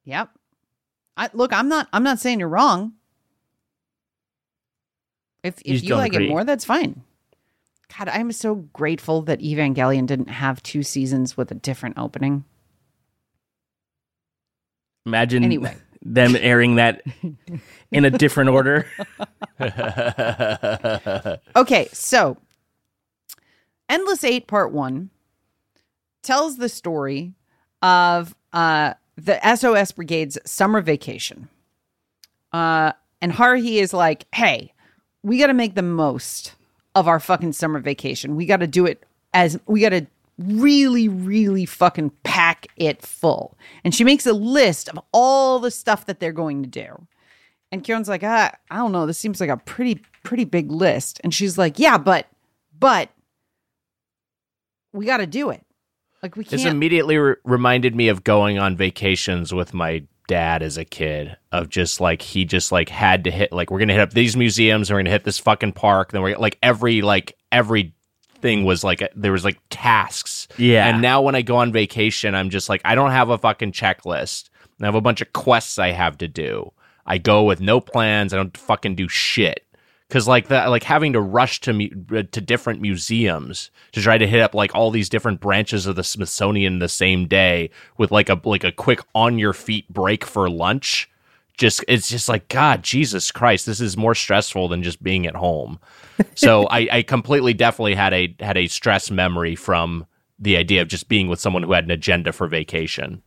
Yep. I, look, I'm not I'm not saying you're wrong. If if you, you like agree. it more, that's fine. God, I'm so grateful that Evangelion didn't have two seasons with a different opening. Imagine anyway. them airing that in a different order. Okay, so Endless Eight Part One tells the story of uh, the S O S Brigade's summer vacation. Uh, and Haruhi is like, hey, we got to make the most of our fucking summer vacation. We got to do it as we got to really, really fucking pack it full. And she makes a list of all the stuff that they're going to do. And Kyon's like, ah, I don't know. This seems like a pretty, pretty big list. And she's like, yeah, but, but we got to do it. Like we can't. This immediately re- reminded me of going on vacations with my dad as a kid, of just like, he just like had to hit, like, we're going to hit up these museums and we're going to hit this fucking park. Then we're like every, like every thing was like, there was like tasks. Yeah. And now when I go on vacation, I'm just like, I don't have a fucking checklist. I have a bunch of quests I have to do. I go with no plans. I don't fucking do shit. Cause like that, like having to rush to me to different museums to try to hit up like all these different branches of the Smithsonian the same day with like a, like a quick on your feet break for lunch. Just, it's just like, God, Jesus Christ, this is more stressful than just being at home. So I, I completely definitely had a had a stress memory from the idea of just being with someone who had an agenda for vacation.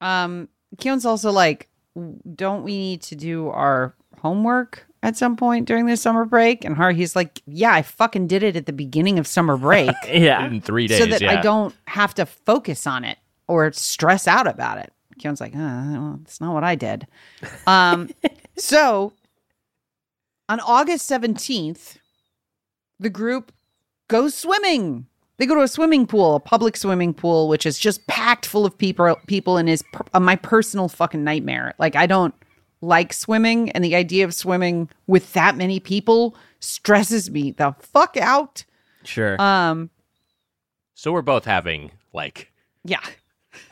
Um, Kyon's also like, don't we need to do our homework at some point during this summer break? And Haruhi's like, yeah, I fucking did it at the beginning of summer break. yeah. In three days. So that yeah. I don't have to focus on it or stress out about it. Kyon's like, oh, well, that's not what I did. Um, so on August seventeenth, the group goes swimming. They go to a swimming pool, a public swimming pool, which is just packed full of people, people and is per- uh, my personal fucking nightmare. Like, I don't like swimming, and the idea of swimming with that many people stresses me the fuck out. Sure. Um. So we're both having, like... Yeah.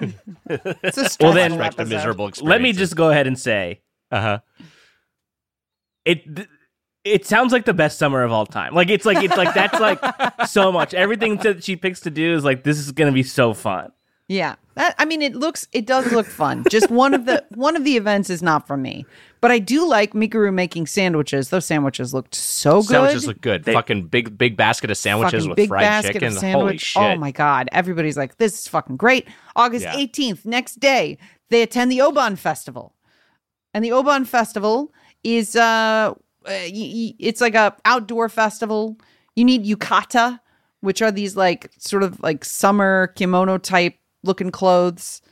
It's a well, then a miserable experience. Let me just go ahead and say, uh huh. It th- it sounds like the best summer of all time. Like it's like it's like that's like so much. Everything that she picks to do is like, this is gonna be so fun. Yeah, that, I mean, it looks it does look fun. Just one of the one of the events is not for me, but I do like Mikuru making sandwiches. Those sandwiches looked so good. Sandwiches look good. They, fucking big big basket of sandwiches with fried chicken. Holy shit! Oh my god! Everybody's like, this is fucking great. August eighteenth, next day, they attend the Obon Festival, and the Obon Festival is uh, it's like a outdoor festival. You need yukata, which are these like sort of like summer kimono type looking clothes.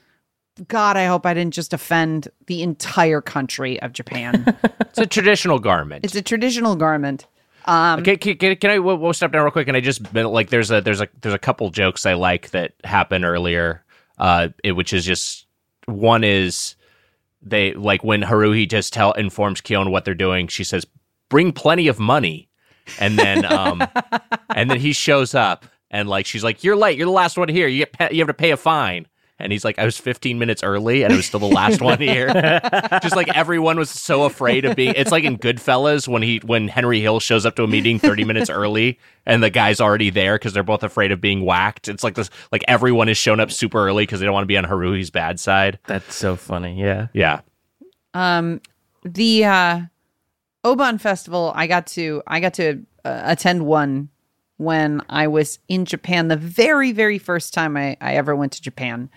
God, I hope I didn't just offend the entire country of Japan. It's a traditional garment. It's a traditional garment. Um, can, can, can I we'll, we'll step down real quick? And I just like there's a there's a there's a couple jokes I like that happened earlier, uh, it, which is just one is they like when Haruhi just tell informs Kyon what they're doing. She says, "Bring plenty of money," and then um, and then he shows up. And like she's like, you're late. You're the last one here. You get pe- you have to pay a fine. And he's like, I was fifteen minutes early, and I was still the last one here. Just like everyone was so afraid of being. It's like in Goodfellas when he when Henry Hill shows up to a meeting thirty minutes early, and the guy's already there because they're both afraid of being whacked. It's like this. Like everyone has shown up super early because they don't want to be on Haruhi's bad side. That's so funny. Yeah. Yeah. Um, the uh, Obon Festival. I got to. I got to uh, attend one. When I was in Japan, the very, very first time I, I ever went to Japan,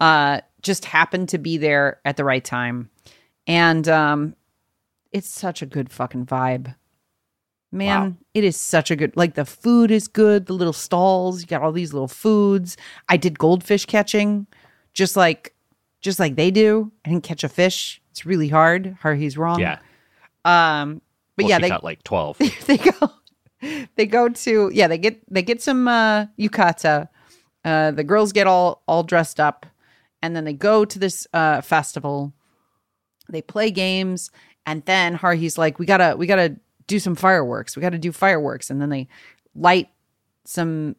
uh, just happened to be there at the right time. And um, it's such a good fucking vibe. Man, wow. It is such a good, like the food is good. The little stalls, you got all these little foods. I did goldfish catching, just like just like they do. I didn't catch a fish. It's really hard. Haruhi's wrong. Yeah. Um, but well, yeah, they got like twelve. They go. They go to yeah. They get they get some uh, yukata. Uh, the girls get all all dressed up, and then they go to this uh, festival. They play games, and then Haruhi's like, "We gotta we gotta do some fireworks. We gotta do fireworks." And then they light some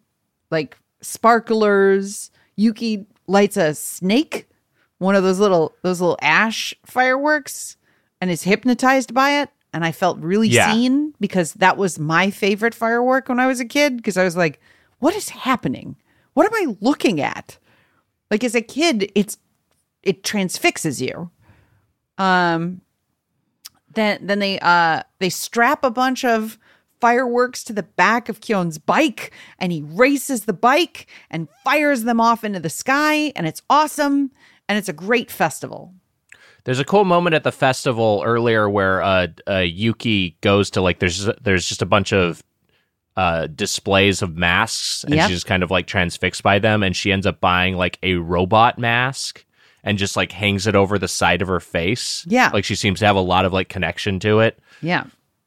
like sparklers. Yuki lights a snake, one of those little those little ash fireworks, and is hypnotized by it. And I felt really yeah. seen because that was my favorite firework when I was a kid. Because I was like, what is happening? What am I looking at? Like as a kid, it's it transfixes you. Um, then then they uh they strap a bunch of fireworks to the back of Kyon's bike, and he races the bike and fires them off into the sky, and it's awesome, and it's a great festival. There's a cool moment at the festival earlier where uh, uh, Yuki goes to like there's there's just a bunch of uh, displays of masks, and yep. she's kind of like transfixed by them, and she ends up buying like a robot mask and just like hangs it over the side of her face. Yeah, like she seems to have a lot of like connection to it. Yeah,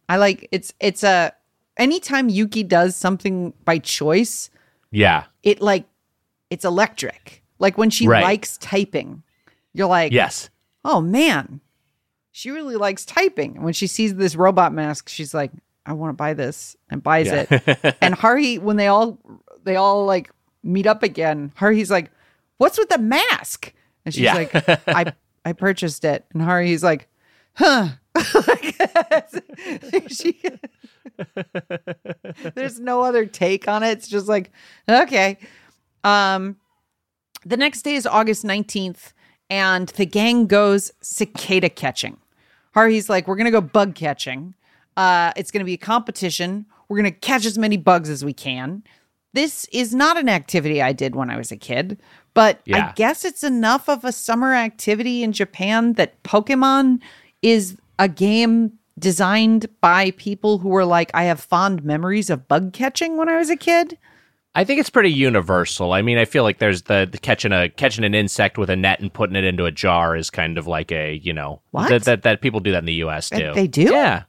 I like it's it's a anytime Yuki does something by choice. Yeah, it like it's electric. Like when she right. likes typing, you're like yes. oh, man, she really likes typing. And when she sees this robot mask, she's like, I want to buy this, and buys yeah. it. And Haruhi, when they all, they all like meet up again, Haruhi's like, what's with the mask? And she's yeah. like, I I purchased it. And Haruhi's like, huh. she, there's no other take on it. It's just like, okay. Um, the next day is August nineteenth. And the gang goes cicada catching. Haruhi's like, we're going to go bug catching. Uh, it's going to be a competition. We're going to catch as many bugs as we can. This is not an activity I did when I was a kid, but yeah. I guess it's enough of a summer activity in Japan that Pokemon is a game designed by people who were like, I have fond memories of bug catching when I was a kid. I think it's pretty universal. I mean, I feel like there's the, the catching a catching an insect with a net and putting it into a jar is kind of like a, you know, that that that people do that in the U S too. That they do? Yeah.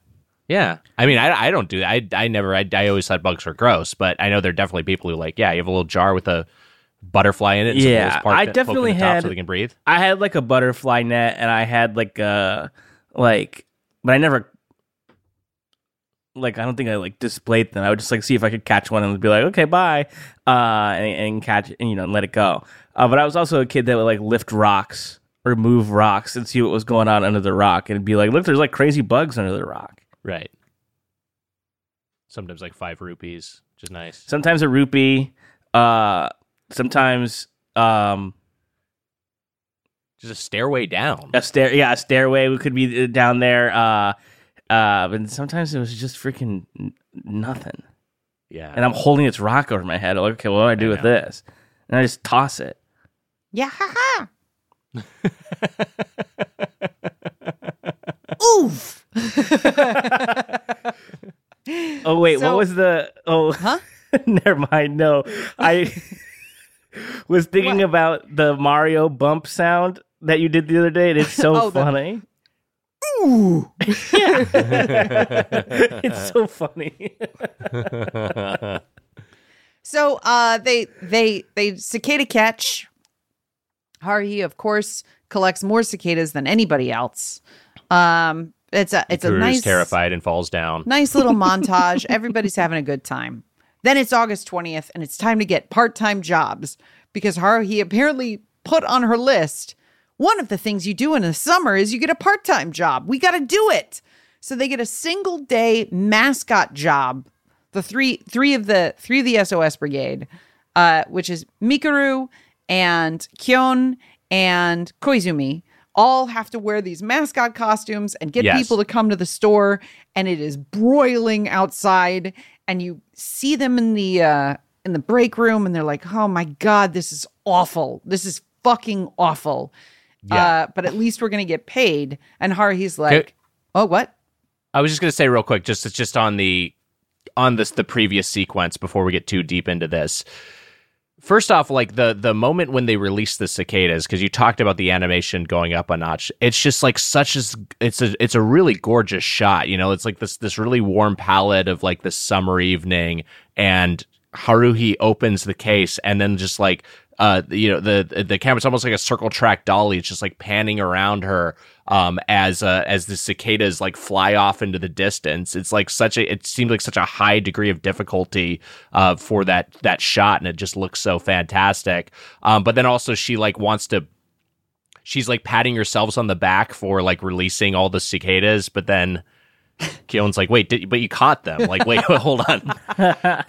Yeah. I mean, I, I don't do that. I I never, I, I always thought bugs were gross, but I know there are definitely people who like, yeah, you have a little jar with a butterfly in it. Yeah, I definitely had, so they can breathe. I had like a butterfly net and I had like a, like, but I never Like I don't think I like displayed them. I would just like see if I could catch one and be like, okay, bye, uh, and, and catch it, and you know, and let it go. Uh, but I was also a kid that would like lift rocks or move rocks and see what was going on under the rock, and be like, look, there's like crazy bugs under the rock. Right. Sometimes like five rupees, which is nice. Sometimes a rupee. Uh, sometimes um, just a stairway down. A stair, yeah, a stairway. We could be down there. Uh. Uh, but sometimes it was just freaking n- nothing. Yeah. And I'm holding its rock over my head. I'm like, okay, what do I do I with know. this? And I just toss it. Yeah, ha ha. Oof. Oh, wait, so, what was the... Oh, huh? Never mind, no. I was thinking what? about the Mario bump sound that you did the other day, and it's so oh, funny. The- Ooh. Yeah. It's so funny. So uh, they they they cicada catch. Haruhi, of course, collects more cicadas than anybody else. Um, it's a it's Guru's a nice terrified and falls down. Nice little montage. Everybody's having a good time. Then it's August twentieth, and it's time to get part-time jobs because Haruhi apparently put on her list, one of the things you do in the summer is you get a part-time job. We got to do it. So they get a single day mascot job. The three, three of the three of the S O S brigade, uh, which is Mikuru and Kyon and Koizumi, all have to wear these mascot costumes and get yes. people to come to the store. And it is broiling outside, and you see them in the uh, in the break room, and they're like, "Oh my god, this is awful. This is fucking awful." Yeah. Uh, but at least we're going to get paid. And Haruhi's like, Could, oh, what? I was just going to say real quick, just just on the on this the previous sequence before we get too deep into this. First off, like the the moment when they released the cicadas, because you talked about the animation going up a notch. It's just like such as it's a it's a really gorgeous shot. You know, it's like this this really warm palette of like this summer evening, and Haruhi opens the case, and then just like uh you know the the camera's almost like a circle track dolly. It's just like panning around her um as uh, as the cicadas like fly off into the distance. It's like such a it seemed like such a high degree of difficulty uh for that that shot, and it just looks so fantastic. Um but then also she like wants to she's like patting herself on the back for like releasing all the cicadas, but then Kyon's like, wait, did, but you caught them. Like, wait, hold on.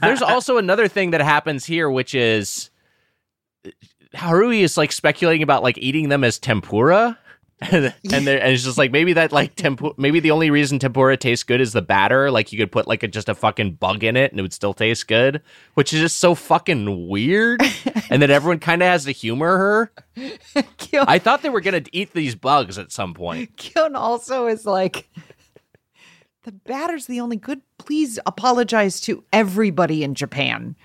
There's also another thing that happens here, which is Haruhi is like speculating about like eating them as tempura. and, and, and it's just like, maybe that like tempura, maybe the only reason tempura tastes good is the batter. Like you could put like a, just a fucking bug in it and it would still taste good, which is just so fucking weird. And then everyone kind of has to humor her. Kyon, I thought they were going to eat these bugs at some point. Kyon also is like, the batter's the only good. Please apologize to everybody in Japan.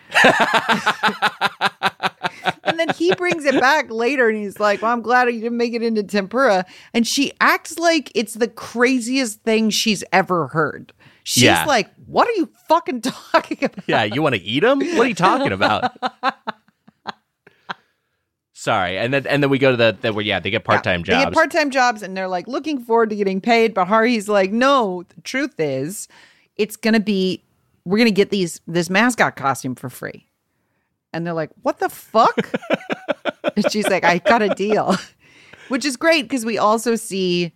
And then he brings it back later and he's like, well, I'm glad you didn't make it into tempura. And she acts like it's the craziest thing she's ever heard. She's yeah. like, what are you fucking talking about? Yeah, you want to eat them? What are you talking about? Sorry, and then and then we go to the, the where yeah they get part time yeah, jobs. They get part time jobs, and they're like looking forward to getting paid. But Haruhi's like, no. The truth is, it's gonna be we're gonna get these this mascot costume for free. And they're like, what the fuck? And she's like, I got a deal, which is great because we also see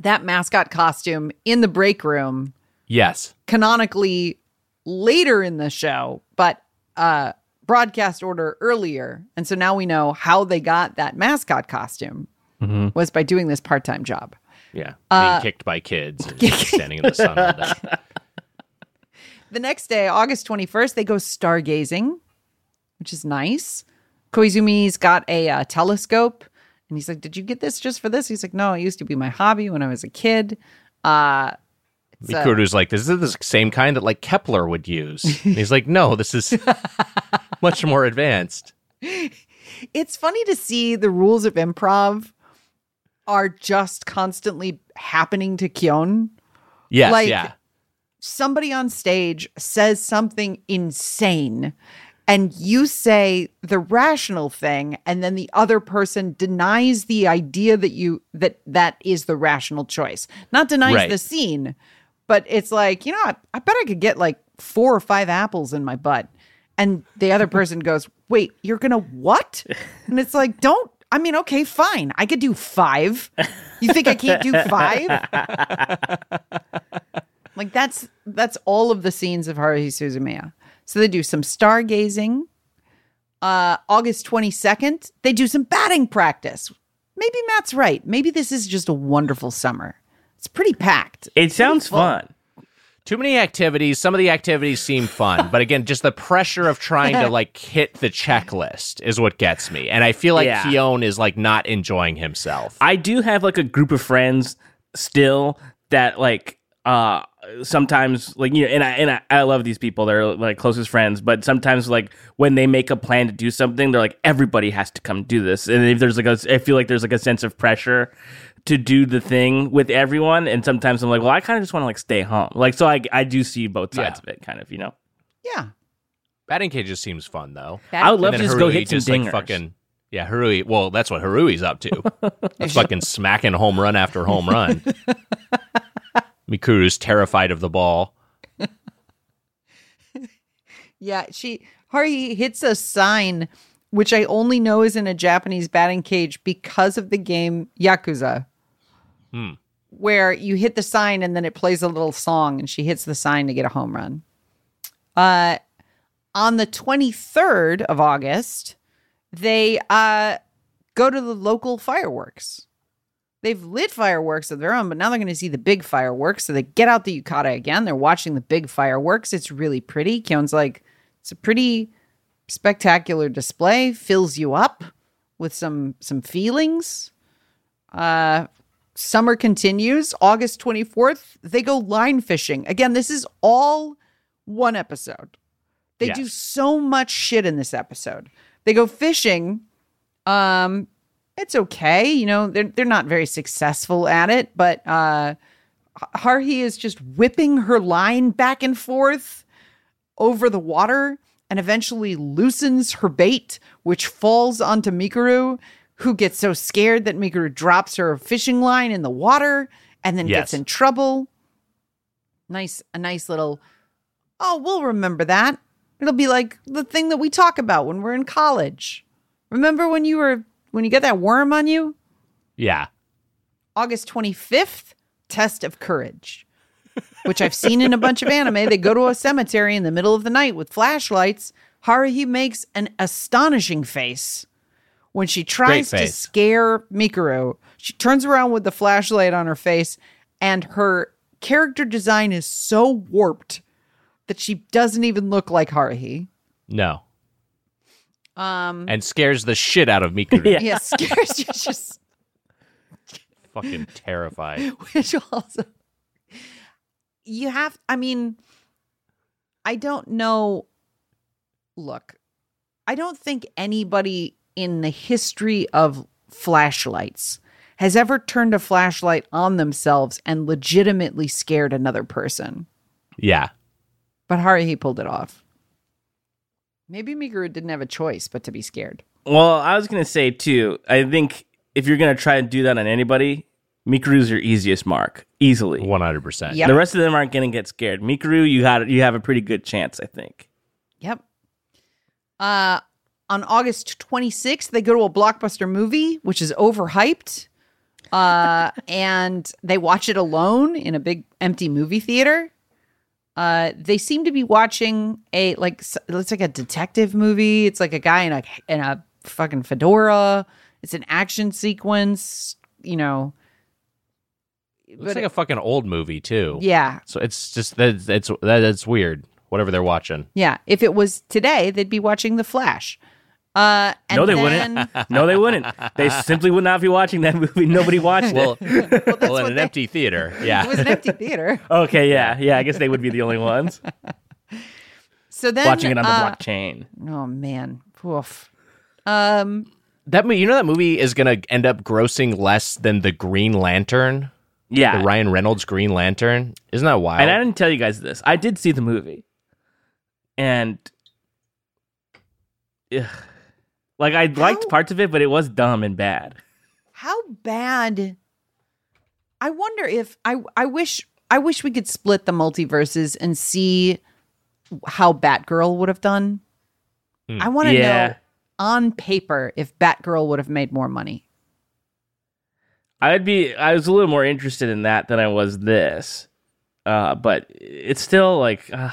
that mascot costume in the break room. Yes, canonically later in the show, but. uh broadcast order earlier, and so now we know how they got that mascot costume mm-hmm. was by doing this part-time job. Yeah, uh, being kicked by kids and standing in the sun all day. The next day, August twenty-first, they go stargazing, which is nice. Koizumi's got a uh, telescope, and he's like, did you get this just for this? He's like, no, it used to be my hobby when I was a kid. Uh, Mikuru's like, this is the same kind that like Kepler would use. And he's like, no, this is much more advanced. It's funny to see the rules of improv are just constantly happening to Kyon. Yes, like, yeah. Somebody on stage says something insane, and you say the rational thing, and then the other person denies the idea that you that that is the rational choice. Not denies right. the scene. But it's like, you know, I, I bet I could get like four or five apples in my butt. And the other person goes, wait, you're going to what? And it's like, don't. I mean, OK, fine. I could do five. You think I can't do five? Like that's that's all of the scenes of Haruhi Suzumiya. So they do some stargazing. Uh, August twenty-second, they do some batting practice. Maybe Matt's right. Maybe this is just a wonderful summer. It's pretty packed. It pretty sounds fun. fun. Too many activities. Some of the activities seem fun. But again, just the pressure of trying to like hit the checklist is what gets me. And I feel like yeah. Kyon is like not enjoying himself. I do have like a group of friends still that like uh, sometimes like, you know, and I, and I, I love these people. They're like closest friends. But sometimes like when they make a plan to do something, they're like, everybody has to come do this. And if there's like a, I feel like there's like a sense of pressure to do the thing with everyone. And sometimes I'm like, well, I kind of just want to like stay home. Like, so I, I do see both sides yeah. of it kind of, you know? Yeah. Batting cages seems fun though. Batting I would love to just Haruhi go hit some just, dingers. Like, fucking, yeah, Haruhi. Well, that's what Haruhi's up to. That's fucking smacking home run after home run. Mikuru's terrified of the ball. Yeah, she, Haruhi hits a sign, which I only know is in a Japanese batting cage because of the game Yakuza. Hmm. Where you hit the sign and then it plays a little song and she hits the sign to get a home run. Uh, on the twenty-third of August, they uh, go to the local fireworks. They've lit fireworks of their own, but now they're going to see the big fireworks. So they get out the yukata again. They're watching the big fireworks. It's really pretty. Kyon's like, it's a pretty spectacular display, fills you up with some some feelings. Uh, Summer continues. August twenty-fourth, they go line fishing. Again, this is all one episode. They yes. do so much shit in this episode. They go fishing. Um, it's okay. You know, they're, they're not very successful at it, but uh, Haruhi is just whipping her line back and forth over the water and eventually loosens her bait, which falls onto Mikuru, who gets so scared that Mikuru drops her fishing line in the water and then yes. gets in trouble. Nice, a nice little, oh, we'll remember that. It'll be like the thing that we talk about when we're in college. Remember when you were, when you got that worm on you? Yeah. August twenty-fifth, Test of Courage, which I've seen in a bunch of anime. They go to a cemetery in the middle of the night with flashlights. Haruhi makes an astonishing face when she tries to scare Mikuru. She turns around with the flashlight on her face, and her character design is so warped that she doesn't even look like Haruhi. No. Um, and scares the shit out of Mikuru. Yeah, yeah scares you just... Fucking terrified. Which also... You have... I mean, I don't know... Look, I don't think anybody in the history of flashlights has ever turned a flashlight on themselves and legitimately scared another person. Yeah. But Haruhi pulled it off. Maybe Mikuru didn't have a choice but to be scared. Well, I was going to say, too, I think if you're going to try and do that on anybody, Mikuru's your easiest mark, easily. one hundred percent. Yep. The rest of them aren't going to get scared. Mikuru, you, had, you have a pretty good chance, I think. Yep. Uh... On August twenty-sixth, they go to a blockbuster movie, which is overhyped, uh, and they watch it alone in a big empty movie theater. Uh, they seem to be watching a like it's like a detective movie. It's like a guy in a in a fucking fedora. It's an action sequence, you know. It looks but like it, a fucking old movie too. Yeah. So it's just that it's that's weird. Whatever they're watching. Yeah, if it was today, they'd be watching The Flash. Uh, and no, they then... wouldn't. No, they wouldn't. They simply would not be watching that movie. Nobody watched well, it. Well, well in an they... empty theater. Yeah, it was an empty theater. Okay, yeah, yeah. I guess they would be the only ones. So then, watching it on the uh, blockchain. Oh man, oof. Um, that you know that movie is going to end up grossing less than the Green Lantern. Yeah, the Ryan Reynolds Green Lantern. Isn't that wild? And I didn't tell you guys this. I did see the movie, and. Ugh. Like, I liked how, parts of it, but it was dumb and bad. How bad? I wonder if I I wish I wish we could split the multiverses and see how Batgirl would have done. Mm. I want to yeah. know on paper if Batgirl would have made more money. I'd be I was a little more interested in that than I was this. Uh, but it's still like uh,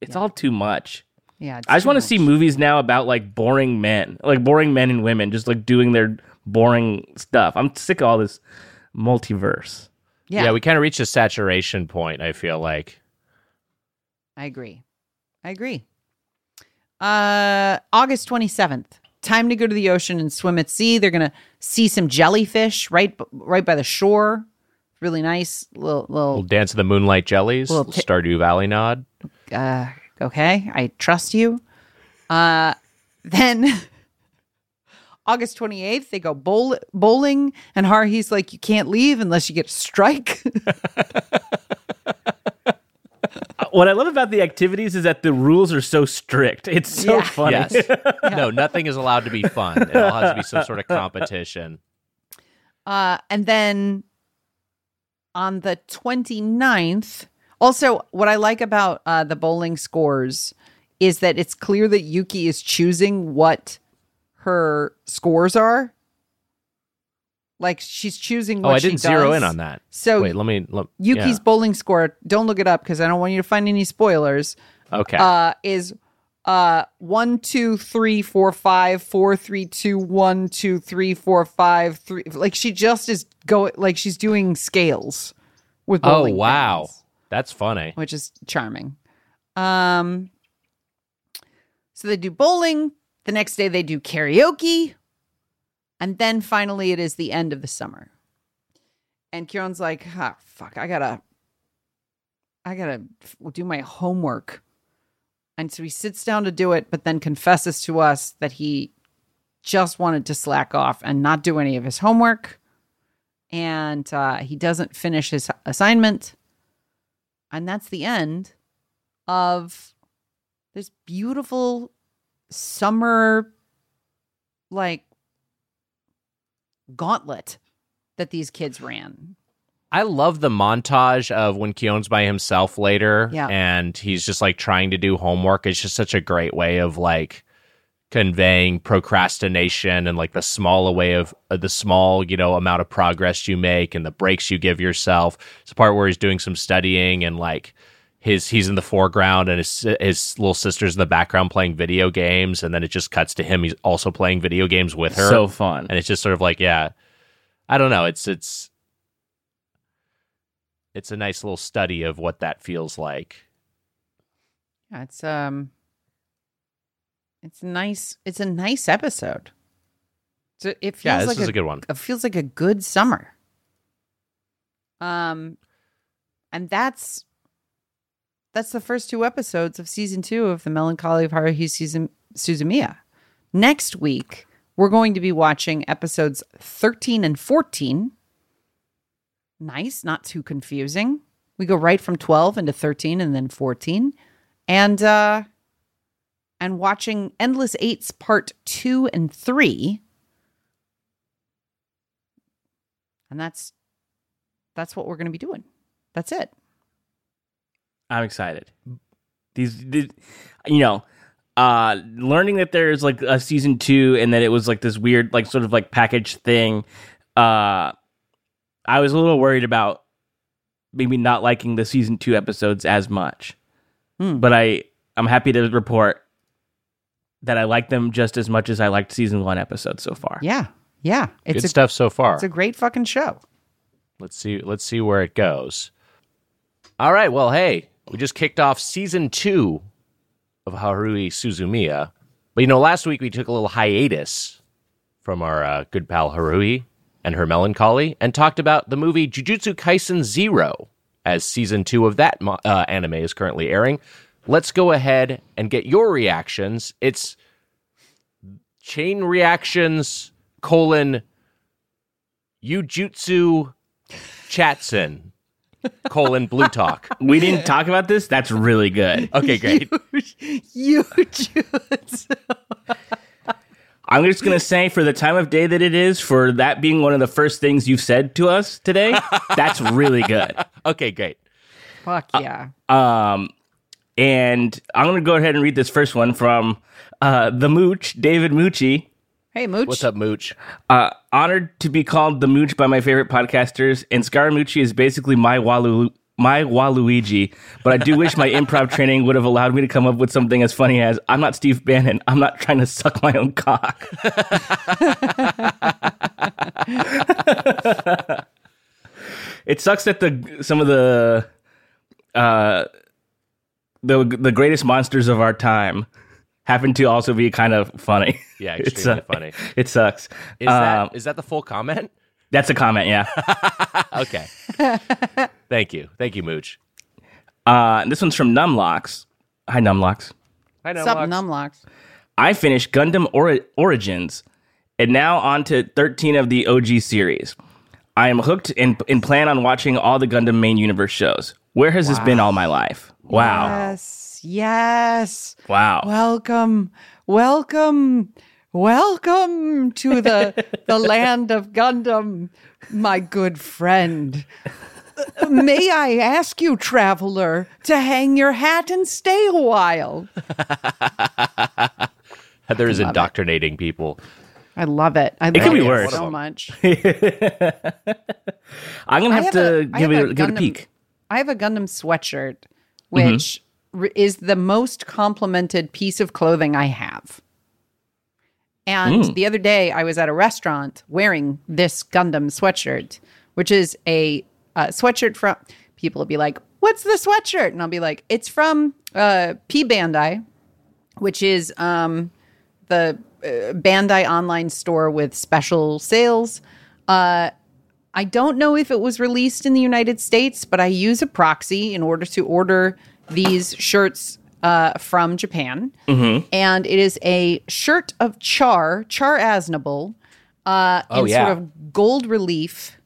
it's yeah. all too much. Yeah, I just want to see movies now about like boring men, like boring men and women, just like doing their boring stuff. I'm sick of all this multiverse. Yeah, yeah we kind of reached a saturation point, I feel like. I agree. I agree. Uh, August twenty-seventh, time to go to the ocean and swim at sea. They're going to see some jellyfish right, right by the shore. Really nice. Little, little, little Dance of the Moonlight Jellies, little t- Stardew Valley nod. Uh Okay, I trust you. Uh, then August twenty-eighth, they go bowl- bowling, and Haruhi's like, you can't leave unless you get a strike. What I love about the activities is that the rules are so strict. It's so yeah. funny. Yes. Yeah. No, nothing is allowed to be fun. It all has to be some sort of competition. Uh, and then on the twenty-ninth... Also, what I like about uh, the bowling scores is that it's clear that Yuki is choosing what her scores are. Like, she's choosing what she does. Oh, I didn't zero in on that. So Wait, let me... Let, Yuki's yeah. bowling score, don't look it up because I don't want you to find any spoilers. Okay. Uh, is uh, one, two, three, four, five, four, three, two, one, two, three, four, five, three. Like, she just is going... Like, she's doing scales with bowling. Oh, wow. Bands. That's funny. Which is charming. Um, so they do bowling. The next day they do karaoke. And then finally it is the end of the summer. And Kyon's like, ah, fuck, I gotta, I gotta do my homework. And so he sits down to do it, but then confesses to us that he just wanted to slack off and not do any of his homework. And uh, he doesn't finish his assignment. And that's the end of this beautiful summer, like, gauntlet that these kids ran. I love the montage of when Kyon's by himself later, yeah. and he's just like trying to do homework. It's just such a great way of like conveying procrastination and like the small way of uh, the small, you know, amount of progress you make and the breaks you give yourself. It's a part where he's doing some studying and like his he's in the foreground and his his little sister's in the background playing video games, and then it just cuts to him. He's also playing video games with her. So fun, and it's just sort of like, yeah, I don't know. It's it's. It's a nice little study of what that feels like. Yeah, it's um, it's nice. It's a nice episode. So it feels yeah, this like is a, a good one. It feels like a good summer. Um, and that's that's the first two episodes of season two of The Melancholy of Haruhi Suzumiya. Next week, we're going to be watching episodes thirteen and fourteen. Nice, not too confusing. We go right from twelve into thirteen and then fourteen. And uh, and watching Endless Eights Part two and three. And that's that's what we're going to be doing. That's it. I'm excited. These, these you know, uh, learning that there's like a season two and that it was like this weird, like sort of like package thing. Uh I was a little worried about maybe not liking the season two episodes as much, mm. but I, I'm happy to report that I like them just as much as I liked season one episodes so far. Yeah. Yeah. It's good a, stuff so far. It's a great fucking show. Let's see. Let's see where it goes. All right. Well, hey, we just kicked off season two of Haruhi Suzumiya, but you know, last week we took a little hiatus from our uh, good pal Haruhi and her melancholy, and talked about the movie Jujutsu Kaisen Zero, as season two of that uh, anime is currently airing. Let's go ahead and get your reactions. It's chain reactions, colon, Jujutsu Chatsen, colon, Blue Talk. We didn't talk about this? That's really good. Okay, great. Jujutsu. I'm just going to say, for the time of day that it is, for that being one of the first things you've said to us today, that's really good. Okay, great. Fuck yeah. Uh, um, and I'm going to go ahead and read this first one from uh, the Mooch, David Moochie. Hey, Mooch. What's up, Mooch? Uh, honored to be called the Mooch by my favorite podcasters, and Scaramucci is basically my Walu... my Waluigi, but I do wish my improv training would have allowed me to come up with something as funny as, I'm not Steve Bannon, I'm not trying to suck my own cock. It sucks that the some of the uh, the the greatest monsters of our time happen to also be kind of funny. Yeah, extremely it's, uh, funny. It sucks. Is, um, that, is that the full comment? That's a comment, yeah. Okay. Thank you. Thank you, Mooch. Uh, this one's from Numlocks. Hi, Numlocks. Hi, Numlocks. What's up, Numlocks? I finished Gundam Ori- Origins, and now on to thirteen of the O G series. I am hooked and, and plan on watching all the Gundam main universe shows. Where has wow. this been all my life? Wow. Yes. Yes. Wow. Welcome. Welcome. Welcome to the the land of Gundam, my good friend. May I ask you, traveler, to hang your hat and stay a while? Heather is indoctrinating it. people. I love it. I love it, could be it worse. so much. I'm going to have to give it a, give a peek. I have a Gundam sweatshirt, which mm-hmm. is the most complimented piece of clothing I have. And mm. the other day, I was at a restaurant wearing this Gundam sweatshirt, which is a uh, sweatshirt from... People will be like, what's the sweatshirt? And I'll be like, it's from uh, P Bandai, which is um, the uh, Bandai online store with special sales. Uh, I don't know if it was released in the United States, but I use a proxy in order to order these shirts uh, from Japan. Mm-hmm. And it is a shirt of Char, Char Aznable, uh, oh, in yeah. sort of gold relief.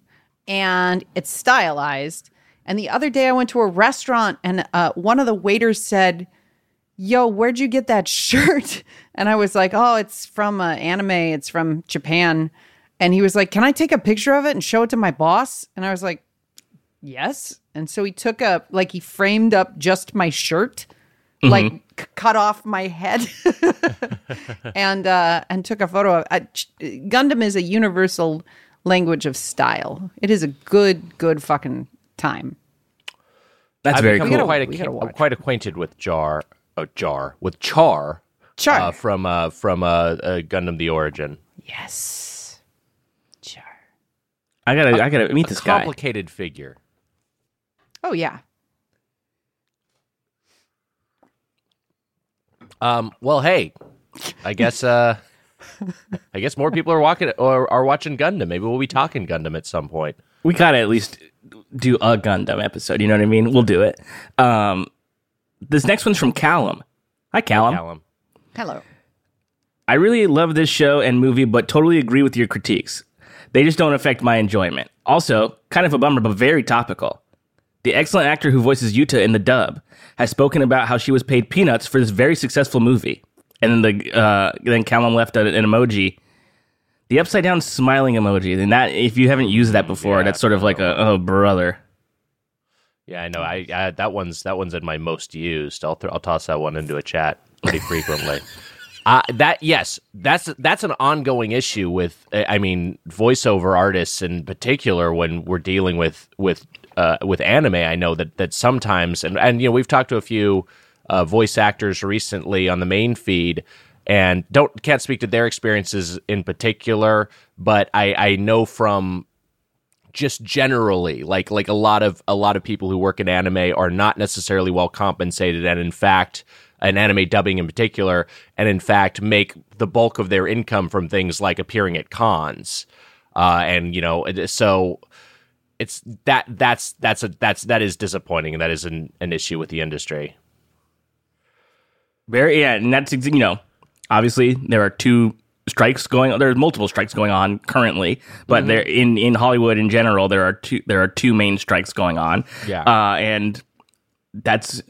And it's stylized. And the other day I went to a restaurant and uh, one of the waiters said, yo, where'd you get that shirt? And I was like, oh, it's from uh, anime. It's from Japan. And he was like, can I take a picture of it and show it to my boss? And I was like, yes. And so he took a, like he framed up just my shirt, mm-hmm. like c- cut off my head and uh, and took a photo. Of, uh, Gundam is a universal language of style. It is a good, good fucking time. That's I've very cool. Quite, ac- quite acquainted with Jar, oh, Jar, with Char, Char. Uh, from, uh, from uh, uh, Gundam The Origin. Yes. Char. I gotta, a, I gotta meet this guy. A complicated figure. Oh, yeah. Um, well, hey, I guess uh, I guess more people are walking or are watching Gundam. Maybe we'll be talking Gundam at some point. We got to at least do a Gundam episode. You know what I mean? We'll do it. Um, this next one's from Callum. Hi, Callum. Hi, Callum. Hello. I really love this show and movie, but totally agree with your critiques. They just don't affect my enjoyment. Also, kind of a bummer, but very topical. The excellent actor who voices Yuta in the dub has spoken about how she was paid peanuts for this very successful movie. And then the uh, then Callum left an emoji, the upside down smiling emoji. And that, if you haven't used that before, yeah, that's sort of like a oh brother. Yeah, I know. I, I that one's that one's in my most used. I'll th- I'll toss that one into a chat pretty frequently. Uh, that yes, that's that's an ongoing issue with. I mean, voiceover artists in particular when we're dealing with with. Uh, with anime, I know that that sometimes, and, and you know, we've talked to a few uh, voice actors recently on the main feed, and don't can't speak to their experiences in particular, but I, I know from just generally, like like a lot of a lot of people who work in anime are not necessarily well compensated, and in fact, an anime dubbing in particular, and in fact, make the bulk of their income from things like appearing at cons, uh, and you know, so. It's that that's that's a that's that is disappointing, and that is an, an issue with the industry. Very yeah, and that's you know, obviously there are two strikes going on. There's multiple strikes going on currently, but mm-hmm. there in, in Hollywood in general there are two there are two main strikes going on. Yeah, uh, and that's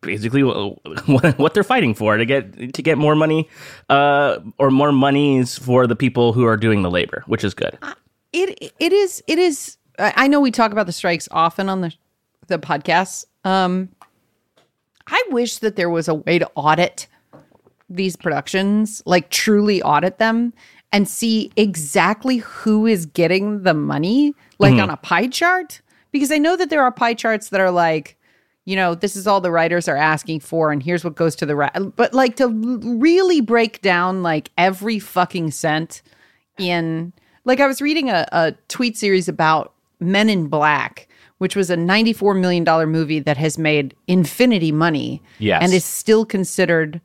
basically what, what they're fighting for to get to get more money, uh, or more monies for the people who are doing the labor, which is good. Uh, it it is it is. I know we talk about the strikes often on the the podcast. Um, I wish that there was a way to audit these productions, like truly audit them and see exactly who is getting the money, like mm-hmm. on a pie chart. Because I know that there are pie charts that are like, you know, this is all the writers are asking for and here's what goes to the ra-. But like to really break down like every fucking cent in... Like I was reading a, a tweet series about Men in Black, which was a ninety-four million dollars movie that has made infinity money yes. and is still considered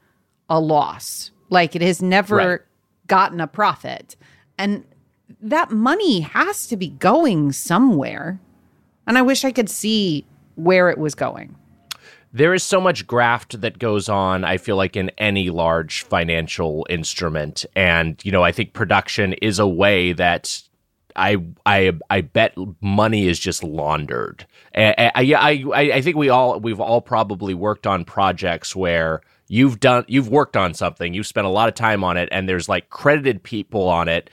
a loss. Like it has never right. gotten a profit. And that money has to be going somewhere. And I wish I could see where it was going. There is so much graft that goes on, I feel like, in any large financial instrument. And, you know, I think production is a way that... I I I bet money is just laundered. I, I I I think we all we've all probably worked on projects where you've done you've worked on something, you've spent a lot of time on it, and there's like credited people on it,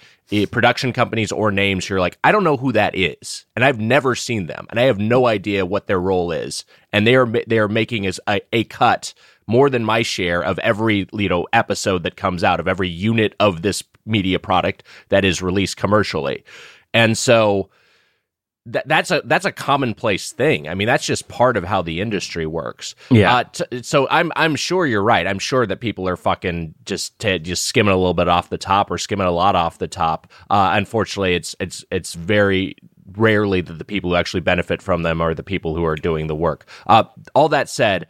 production companies or names. You're like, I don't know who that is, and I've never seen them, and I have no idea what their role is, and they are they are making as a, a cut more than my share of every you know episode that comes out of every unit of this media product that is released commercially. And so th- that's a that's a commonplace thing. I mean, that's just part of how the industry works. Yeah. Uh, t- so I'm I'm sure you're right. I'm sure that people are fucking just t- just skimming a little bit off the top or skimming a lot off the top. Uh, unfortunately, it's it's it's very rarely that the people who actually benefit from them are the people who are doing the work. Uh, all that said,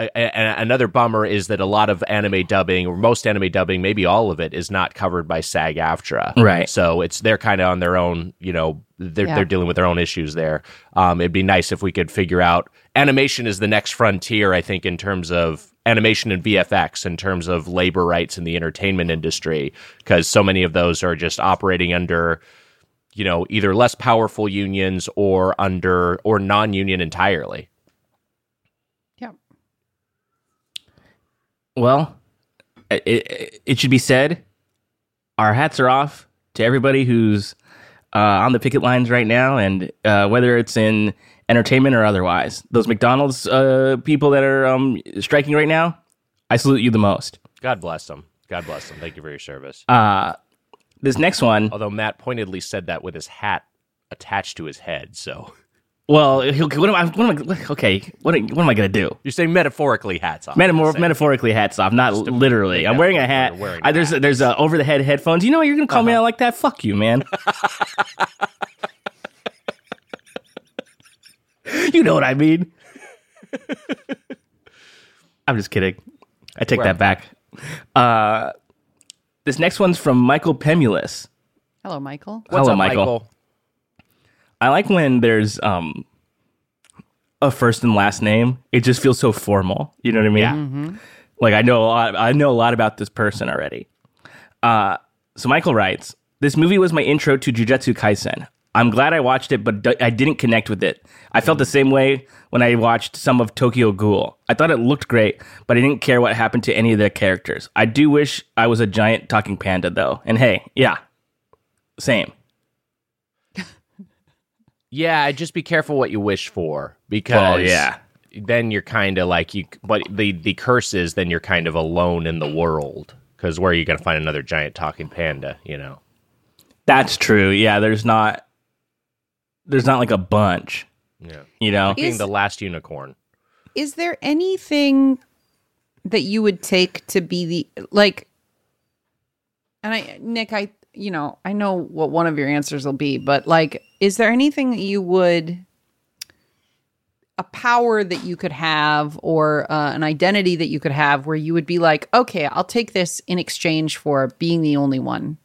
a, a, another bummer is that a lot of anime dubbing, or most anime dubbing, maybe all of it, is not covered by SAG-AFTRA. Right. So it's they're kind of on their own, you know, they're yeah. they're dealing with their own issues there. Um, it'd be nice if we could figure out, animation is the next frontier, I think, in terms of animation and V F X, in terms of labor rights in the entertainment industry, because so many of those are just operating under, you know, either less powerful unions or under or non-union entirely. Yeah. Well, it, it should be said, our hats are off to everybody who's uh, on the picket lines right now, and uh, whether it's in entertainment or otherwise. Those McDonald's uh, people that are um, striking right now, I salute you the most. God bless them. God bless them. Thank you for your service. Uh, this next one... Although Matt pointedly said that with his hat attached to his head, so... Well, what am I... What am I okay, what, what am I going to do? You're saying metaphorically hats off. Metamor- metaphorically hats off, not Just literally. I'm wearing a hat. Wearing I, there's a, there's a over-the-head headphones. You know what? You're going to call uh-huh. me out like that? Fuck you, man. You know what I mean. I'm just kidding. I take that back. Uh, this next one's from Michael Pemulis. Hello, Michael. What's Hello, up, Michael? Michael. I like when there's um, a first and last name. It just feels so formal. You know what I mean? Yeah. Mm-hmm. Like I know a lot. I know a lot about this person already. Uh, so Michael writes, "This movie was my intro to Jujutsu Kaisen. I'm glad I watched it, but d- I didn't connect with it. I felt the same way when I watched some of Tokyo Ghoul. I thought it looked great, but I didn't care what happened to any of the characters. I do wish I was a giant talking panda, though. And hey, yeah, same." Yeah, just be careful what you wish for, because well, yeah. then you're kind of like, you. But the, the curse is then you're kind of alone in the world, because where are you going to find another giant talking panda, you know? That's true. Yeah, there's not... There's not like a bunch, yeah. you know, being the last unicorn. Is there anything that you would take to be the, like, and I, Nick, I, you know, I know what one of your answers will be, but like, is there anything that you would, a power that you could have, or uh, an identity that you could have where you would be like, okay, I'll take this in exchange for being the only one?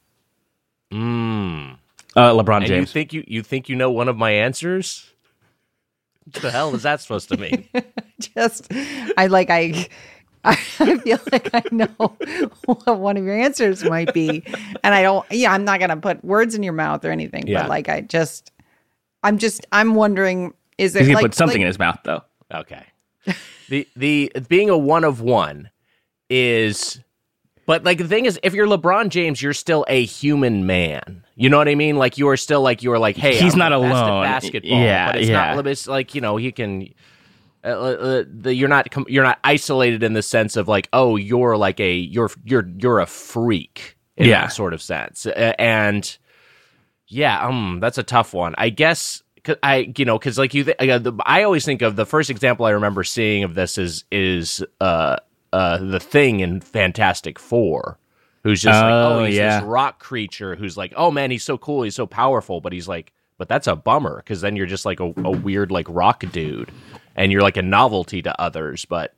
Mm. Uh, LeBron James. And you think you, you think you know one of my answers? What the hell is that supposed to mean? Just, I like, I, I feel like I know what one of your answers might be. And I don't, yeah, I'm not going to put words in your mouth or anything. Yeah. But like, I just, I'm just, I'm wondering, is there... He's going like, to put something like, in his mouth, though. Okay. the The being a one of one is... But, like, the thing is, if you're LeBron James, you're still a human man. You know what I mean? Like, you are still, like, you are like, hey, he's I'm not alone. At basketball, yeah, but it's yeah. not, it's like, you know, he can, uh, uh, the, you're not, you're not isolated in the sense of, like, oh, you're like a, you're, you're, you're a freak in yeah. that sort of sense. Uh, and, yeah, um, that's a tough one. I guess, cause I, you know, because, like, you, th- I, I always think of the first example I remember seeing of this is, is, uh, Uh, the Thing in Fantastic Four, who's just oh, like, oh, he's yeah. this rock creature who's like, oh, man, he's so cool, he's so powerful, but he's like, but that's a bummer, because then you're just like a, a weird, like, rock dude, and you're like a novelty to others, but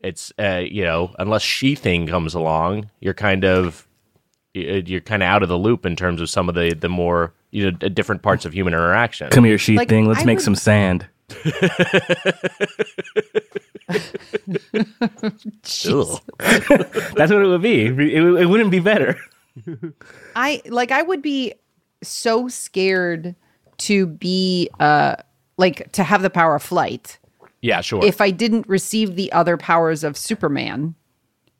it's, uh, you know, unless She-Thing comes along, you're kind of, you're kind of out of the loop in terms of some of the, the more, you know, different parts of human interaction. Come here, She-Thing, like, let's I make would... some sand. That's what it would be. It, it wouldn't be better. I like I would be so scared to be uh like to have the power of flight, yeah sure if I didn't receive the other powers of Superman,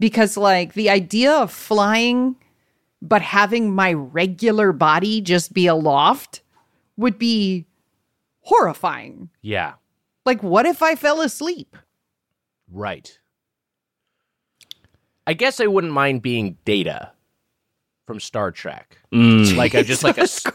because like the idea of flying but having my regular body just be aloft would be horrifying. Yeah. Like, what if I fell asleep? Right. I guess I wouldn't mind being Data from Star Trek. Mm. Like I just like a Christ.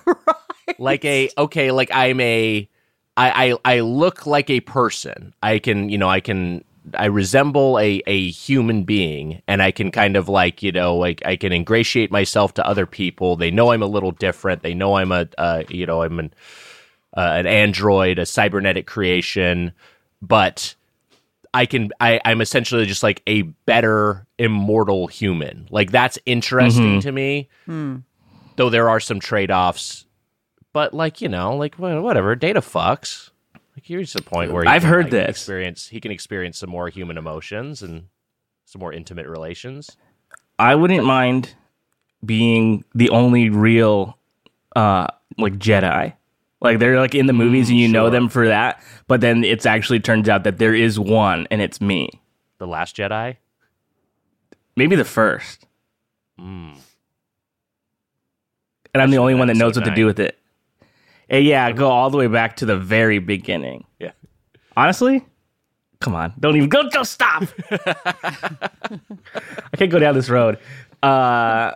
like a okay, like I'm a I, I I look like a person. I can, you know, I can I resemble a, a human being, and I can kind of like, you know, like I can ingratiate myself to other people. They know I'm a little different. They know I'm a uh, you know, I'm an Uh, an android, a cybernetic creation, but I can, I, I'm essentially just like a better immortal human. Like, that's interesting mm-hmm. to me, mm. though there are some trade-offs. But like, you know, like whatever, Data fucks. Like, here's the point where he I've can, heard like, this experience. He can experience some more human emotions and some more intimate relations. I wouldn't mind being the only real, uh, like Jedi. Like, they're like in the movies and you sure. know them for that, but then it's actually turns out that there is one and it's me. The last Jedi? Maybe the first. Mm. And I'm the only one that knows what to do with it. And yeah, go all the way back to the very beginning. Yeah. Honestly? Come on. Don't even go. Go stop. I can't go down this road. Uh,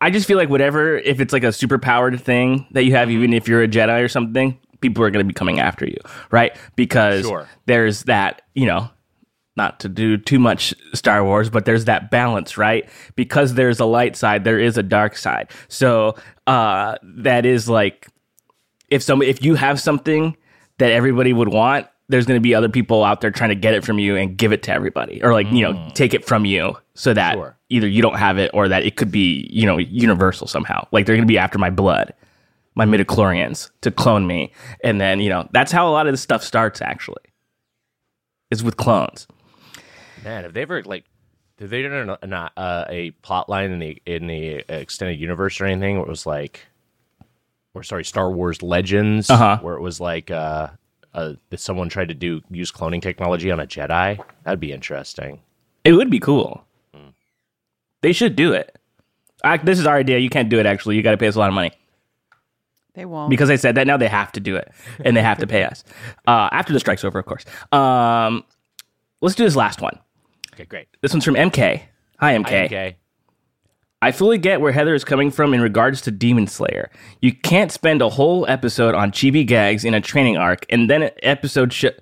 I just feel like whatever, if it's like a superpowered thing that you have, even if you're a Jedi or something, people are going to be coming after you, right? Because sure. there's that, you know, not to do too much Star Wars, but there's that balance, right? Because there's a light side, there is a dark side. So uh, that is like, if some, if you have something that everybody would want, there's going to be other people out there trying to get it from you and give it to everybody, or like, mm. you know, take it from you so that sure. either you don't have it or that it could be, you know, universal somehow. Like, they're going to be after my blood, my midichlorians, to clone me. And then, you know, that's how a lot of this stuff starts, actually, is with clones. Man, have they ever, like, did they do not uh, a plot line in the, in the extended universe or anything where it was like, or sorry, Star Wars Legends, uh-huh. where it was like, uh, Uh, that someone tried to do use cloning technology on a Jedi? That'd be interesting. It would be cool. Mm. They should do it. I, this is our idea. You can't do it, actually. You got to pay us a lot of money. They won't. Because I said that, now they have to do it. And they have to pay us. Uh, after the strike's over, of course. Um, let's do this last one. Okay, great. This one's from M K. Hi, M K. Hi, M K. I fully get where Heather is coming from in regards to Demon Slayer. You can't spend a whole episode on chibi gags in a training arc, and then episode, sh-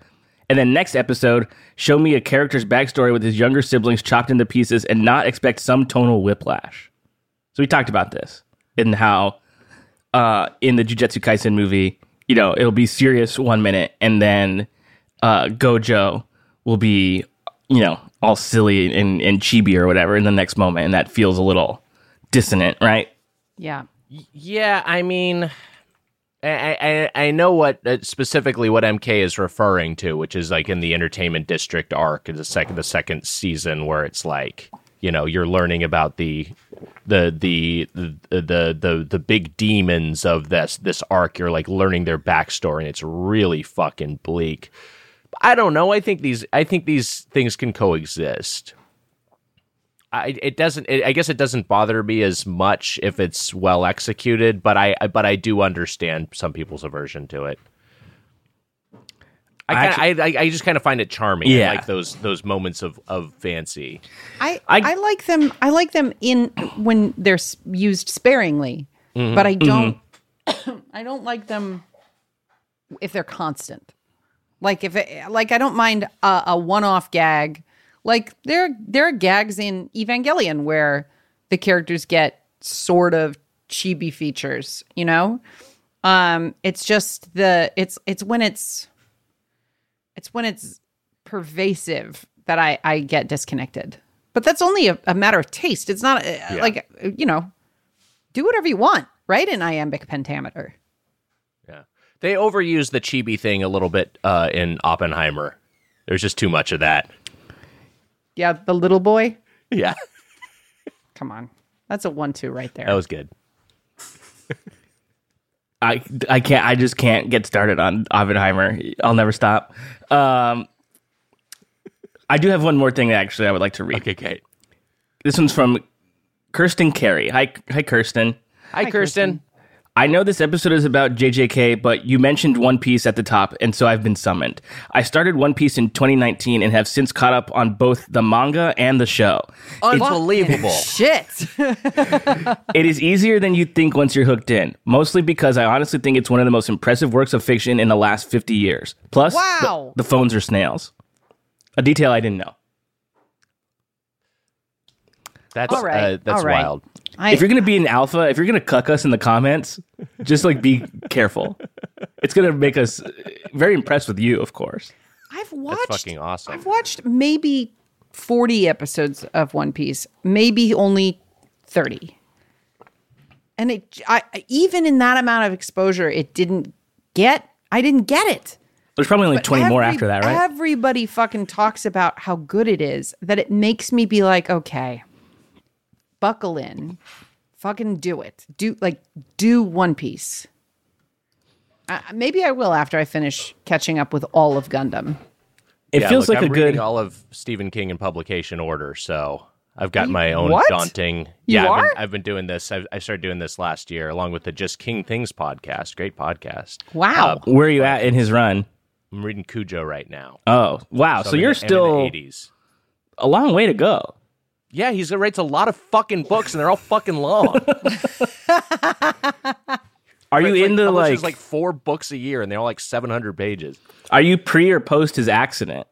and then next episode, show me a character's backstory with his younger siblings chopped into pieces, and not expect some tonal whiplash. So we talked about this in how, uh, in the Jujutsu Kaisen movie, you know, it'll be serious one minute, and then uh, Gojo will be, you know, all silly and, and chibi or whatever in the next moment, and that feels a little dissonant, right? Yeah. Yeah, I mean, I, I I know what specifically what M K is referring to, which is like in the Entertainment District arc in the second the second season, where it's like, you know, you're learning about the the the the the the, the big demons of this this arc. You're like learning their backstory, and it's really fucking bleak. I don't know. I think these I think these things can coexist. I, it doesn't. It, I guess it doesn't bother me as much if it's well executed, but I, I but I do understand some people's aversion to it. I I, kinda, actually, I, I just kind of find it charming. Yeah. I like those those moments of, of fancy. I, I I like them. I like them in when they're used sparingly, mm-hmm, but I don't. Mm-hmm. I don't like them if they're constant. Like if it, like I don't mind a, a one-off gag. Like, there, there are gags in Evangelion where the characters get sort of chibi features, you know? Um, it's just the, it's it's when it's, it's when it's pervasive that I, I get disconnected. But that's only a, a matter of taste. It's not, yeah. like, you know, do whatever you want, right? In iambic pentameter. Yeah. They overuse the chibi thing a little bit uh, in Oppenheimer. There's just too much of that. Yeah, the little boy. Yeah. Come on. That's a one two right there. That was good. I I can't I just can't get started on Oppenheimer. I'll never stop. Um, I do have one more thing actually I would like to read. Okay, Kate. This one's from Kirsten Carey. Hi hi Kirsten. Hi, hi Kirsten. Kirsten. I know this episode is about J J K, but you mentioned One Piece at the top, and so I've been summoned. I started One Piece in twenty nineteen and have since caught up on both the manga and the show. Unbelievable. Shit. It is easier than you think once you're hooked in, mostly because I honestly think it's one of the most impressive works of fiction in the last fifty years. Plus, wow. the, the phones are snails. A detail I didn't know. That's all right. uh, that's all right. wild. I, if you're going to be an alpha, if you're going to cuck us in the comments, just like be careful. It's going to make us very impressed with you, of course. I've watched That's fucking awesome. I've watched maybe forty episodes of One Piece, maybe only thirty. And it, I, even in that amount of exposure, it didn't get, I didn't get it. There's probably only like twenty every, more after that, right? Everybody fucking talks about how good it is that it makes me be like, okay, buckle in, fucking do it. Do like, do One Piece. Uh, maybe I will after I finish catching up with all of Gundam. It yeah, feels look, like I'm a good all of Stephen King in publication order, so I've got you, my own what? daunting. You yeah, are? I've, been, I've been doing this. I've, I started doing this last year, along with the Just King Things podcast. Great podcast. Wow. Uh, Where are you at in his run? I'm reading Cujo right now. Oh, wow. So, so you're in, still in the eighties. A long way to go. Yeah, he writes a lot of fucking books, and they're all fucking long. Are you like, into like... There's like four books a year, and they're all like seven hundred pages. Are you pre or post his accident?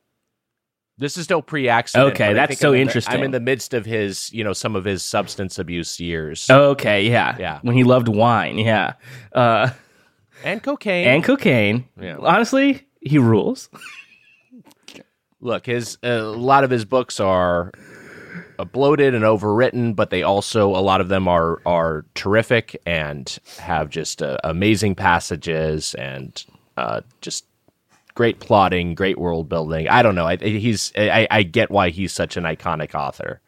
This is still pre-accident. Okay, that's so I'm interesting. The, I'm in the midst of his, you know, some of his substance abuse years. Okay, yeah. Yeah. When he loved wine, yeah. Uh, and cocaine. And cocaine. Yeah. Honestly, he rules. Look, his uh, a lot of his books are bloated and overwritten, but they also, a lot of them are are terrific and have just uh, amazing passages and uh, just... Great plotting, great world building. I don't know. I, he's. I, I get why he's such an iconic author.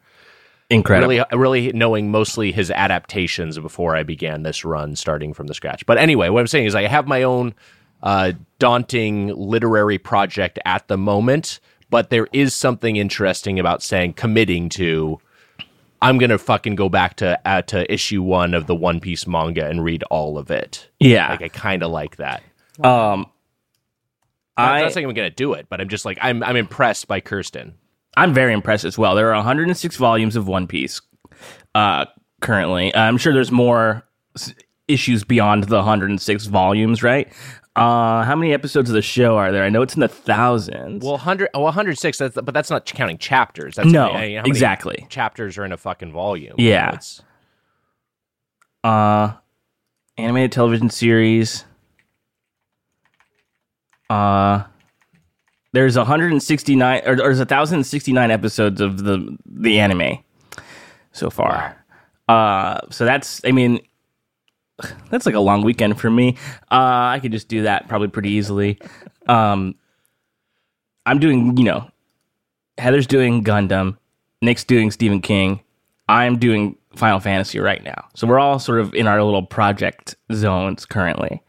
Incredible. Really, really knowing mostly his adaptations before I began this run, starting from the scratch. But anyway, what I'm saying is I have my own uh, daunting literary project at the moment, but there is something interesting about saying committing to. I'm gonna fucking go back to uh, to issue one of the One Piece manga and read all of it. Yeah, like I kind of like that. Um. I'm not saying I'm going to do it, but I'm just like, I'm I'm impressed by Kirsten. I'm very impressed as well. There are one hundred six volumes of One Piece uh, currently. I'm sure there's more issues beyond the one hundred six volumes, right? Uh, how many episodes of the show are there? I know it's in the thousands. Well, one hundred, well one hundred six, that's, but that's not counting chapters. That's no, I mean, how many exactly. Chapters are in a fucking volume. Yeah. So it's... Uh, animated television series... Uh, there's one hundred sixty-nine, or there's one thousand sixty-nine episodes of the the anime so far. Uh, so that's, I mean, that's like a long weekend for me. Uh, I could just do that probably pretty easily. Um, I'm doing, you know, Heather's doing Gundam, Nick's doing Stephen King, I'm doing Final Fantasy right now. So we're all sort of in our little project zones currently.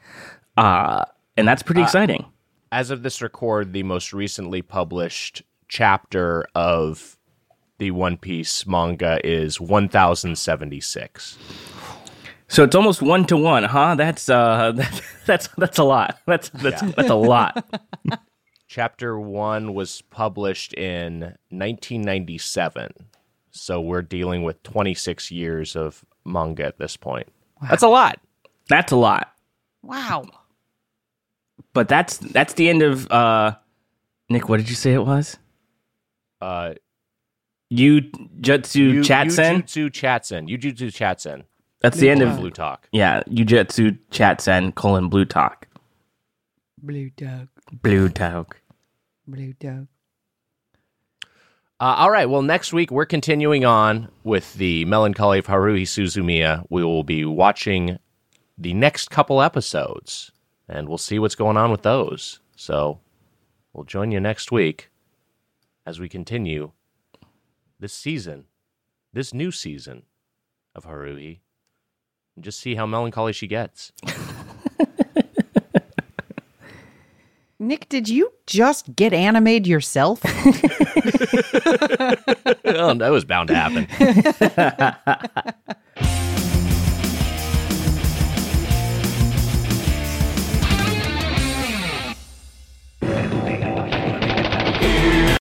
Uh, and that's pretty exciting. Uh, As of this record, the most recently published chapter of the One Piece manga is one thousand seventy-six. So it's almost one to one, huh? That's uh, that, that's that's a lot. That's that's yeah. that's a lot. Chapter one was published in nineteen ninety-seven, so we're dealing with twenty-six years of manga at this point. Wow. That's a lot. That's a lot. Wow. But that's that's the end of uh, Nick. What did you say it was? Uh, Jujutsu Kaisen. Jujutsu Kaisen. Jujutsu Kaisen. That's the end of Blue Talk. Yeah, Jujutsu Kaisen colon Blue Talk. Blue Talk. Blue Talk. Blue Talk. Uh, all right. Well, next week we're continuing on with The Melancholy of Haruhi Suzumiya. We will be watching the next couple episodes. And we'll see what's going on with those. So we'll join you next week as we continue this season, this new season of Haruhi. And just see how melancholy she gets. Nick, did you just get animated yourself? Well, that was bound to happen.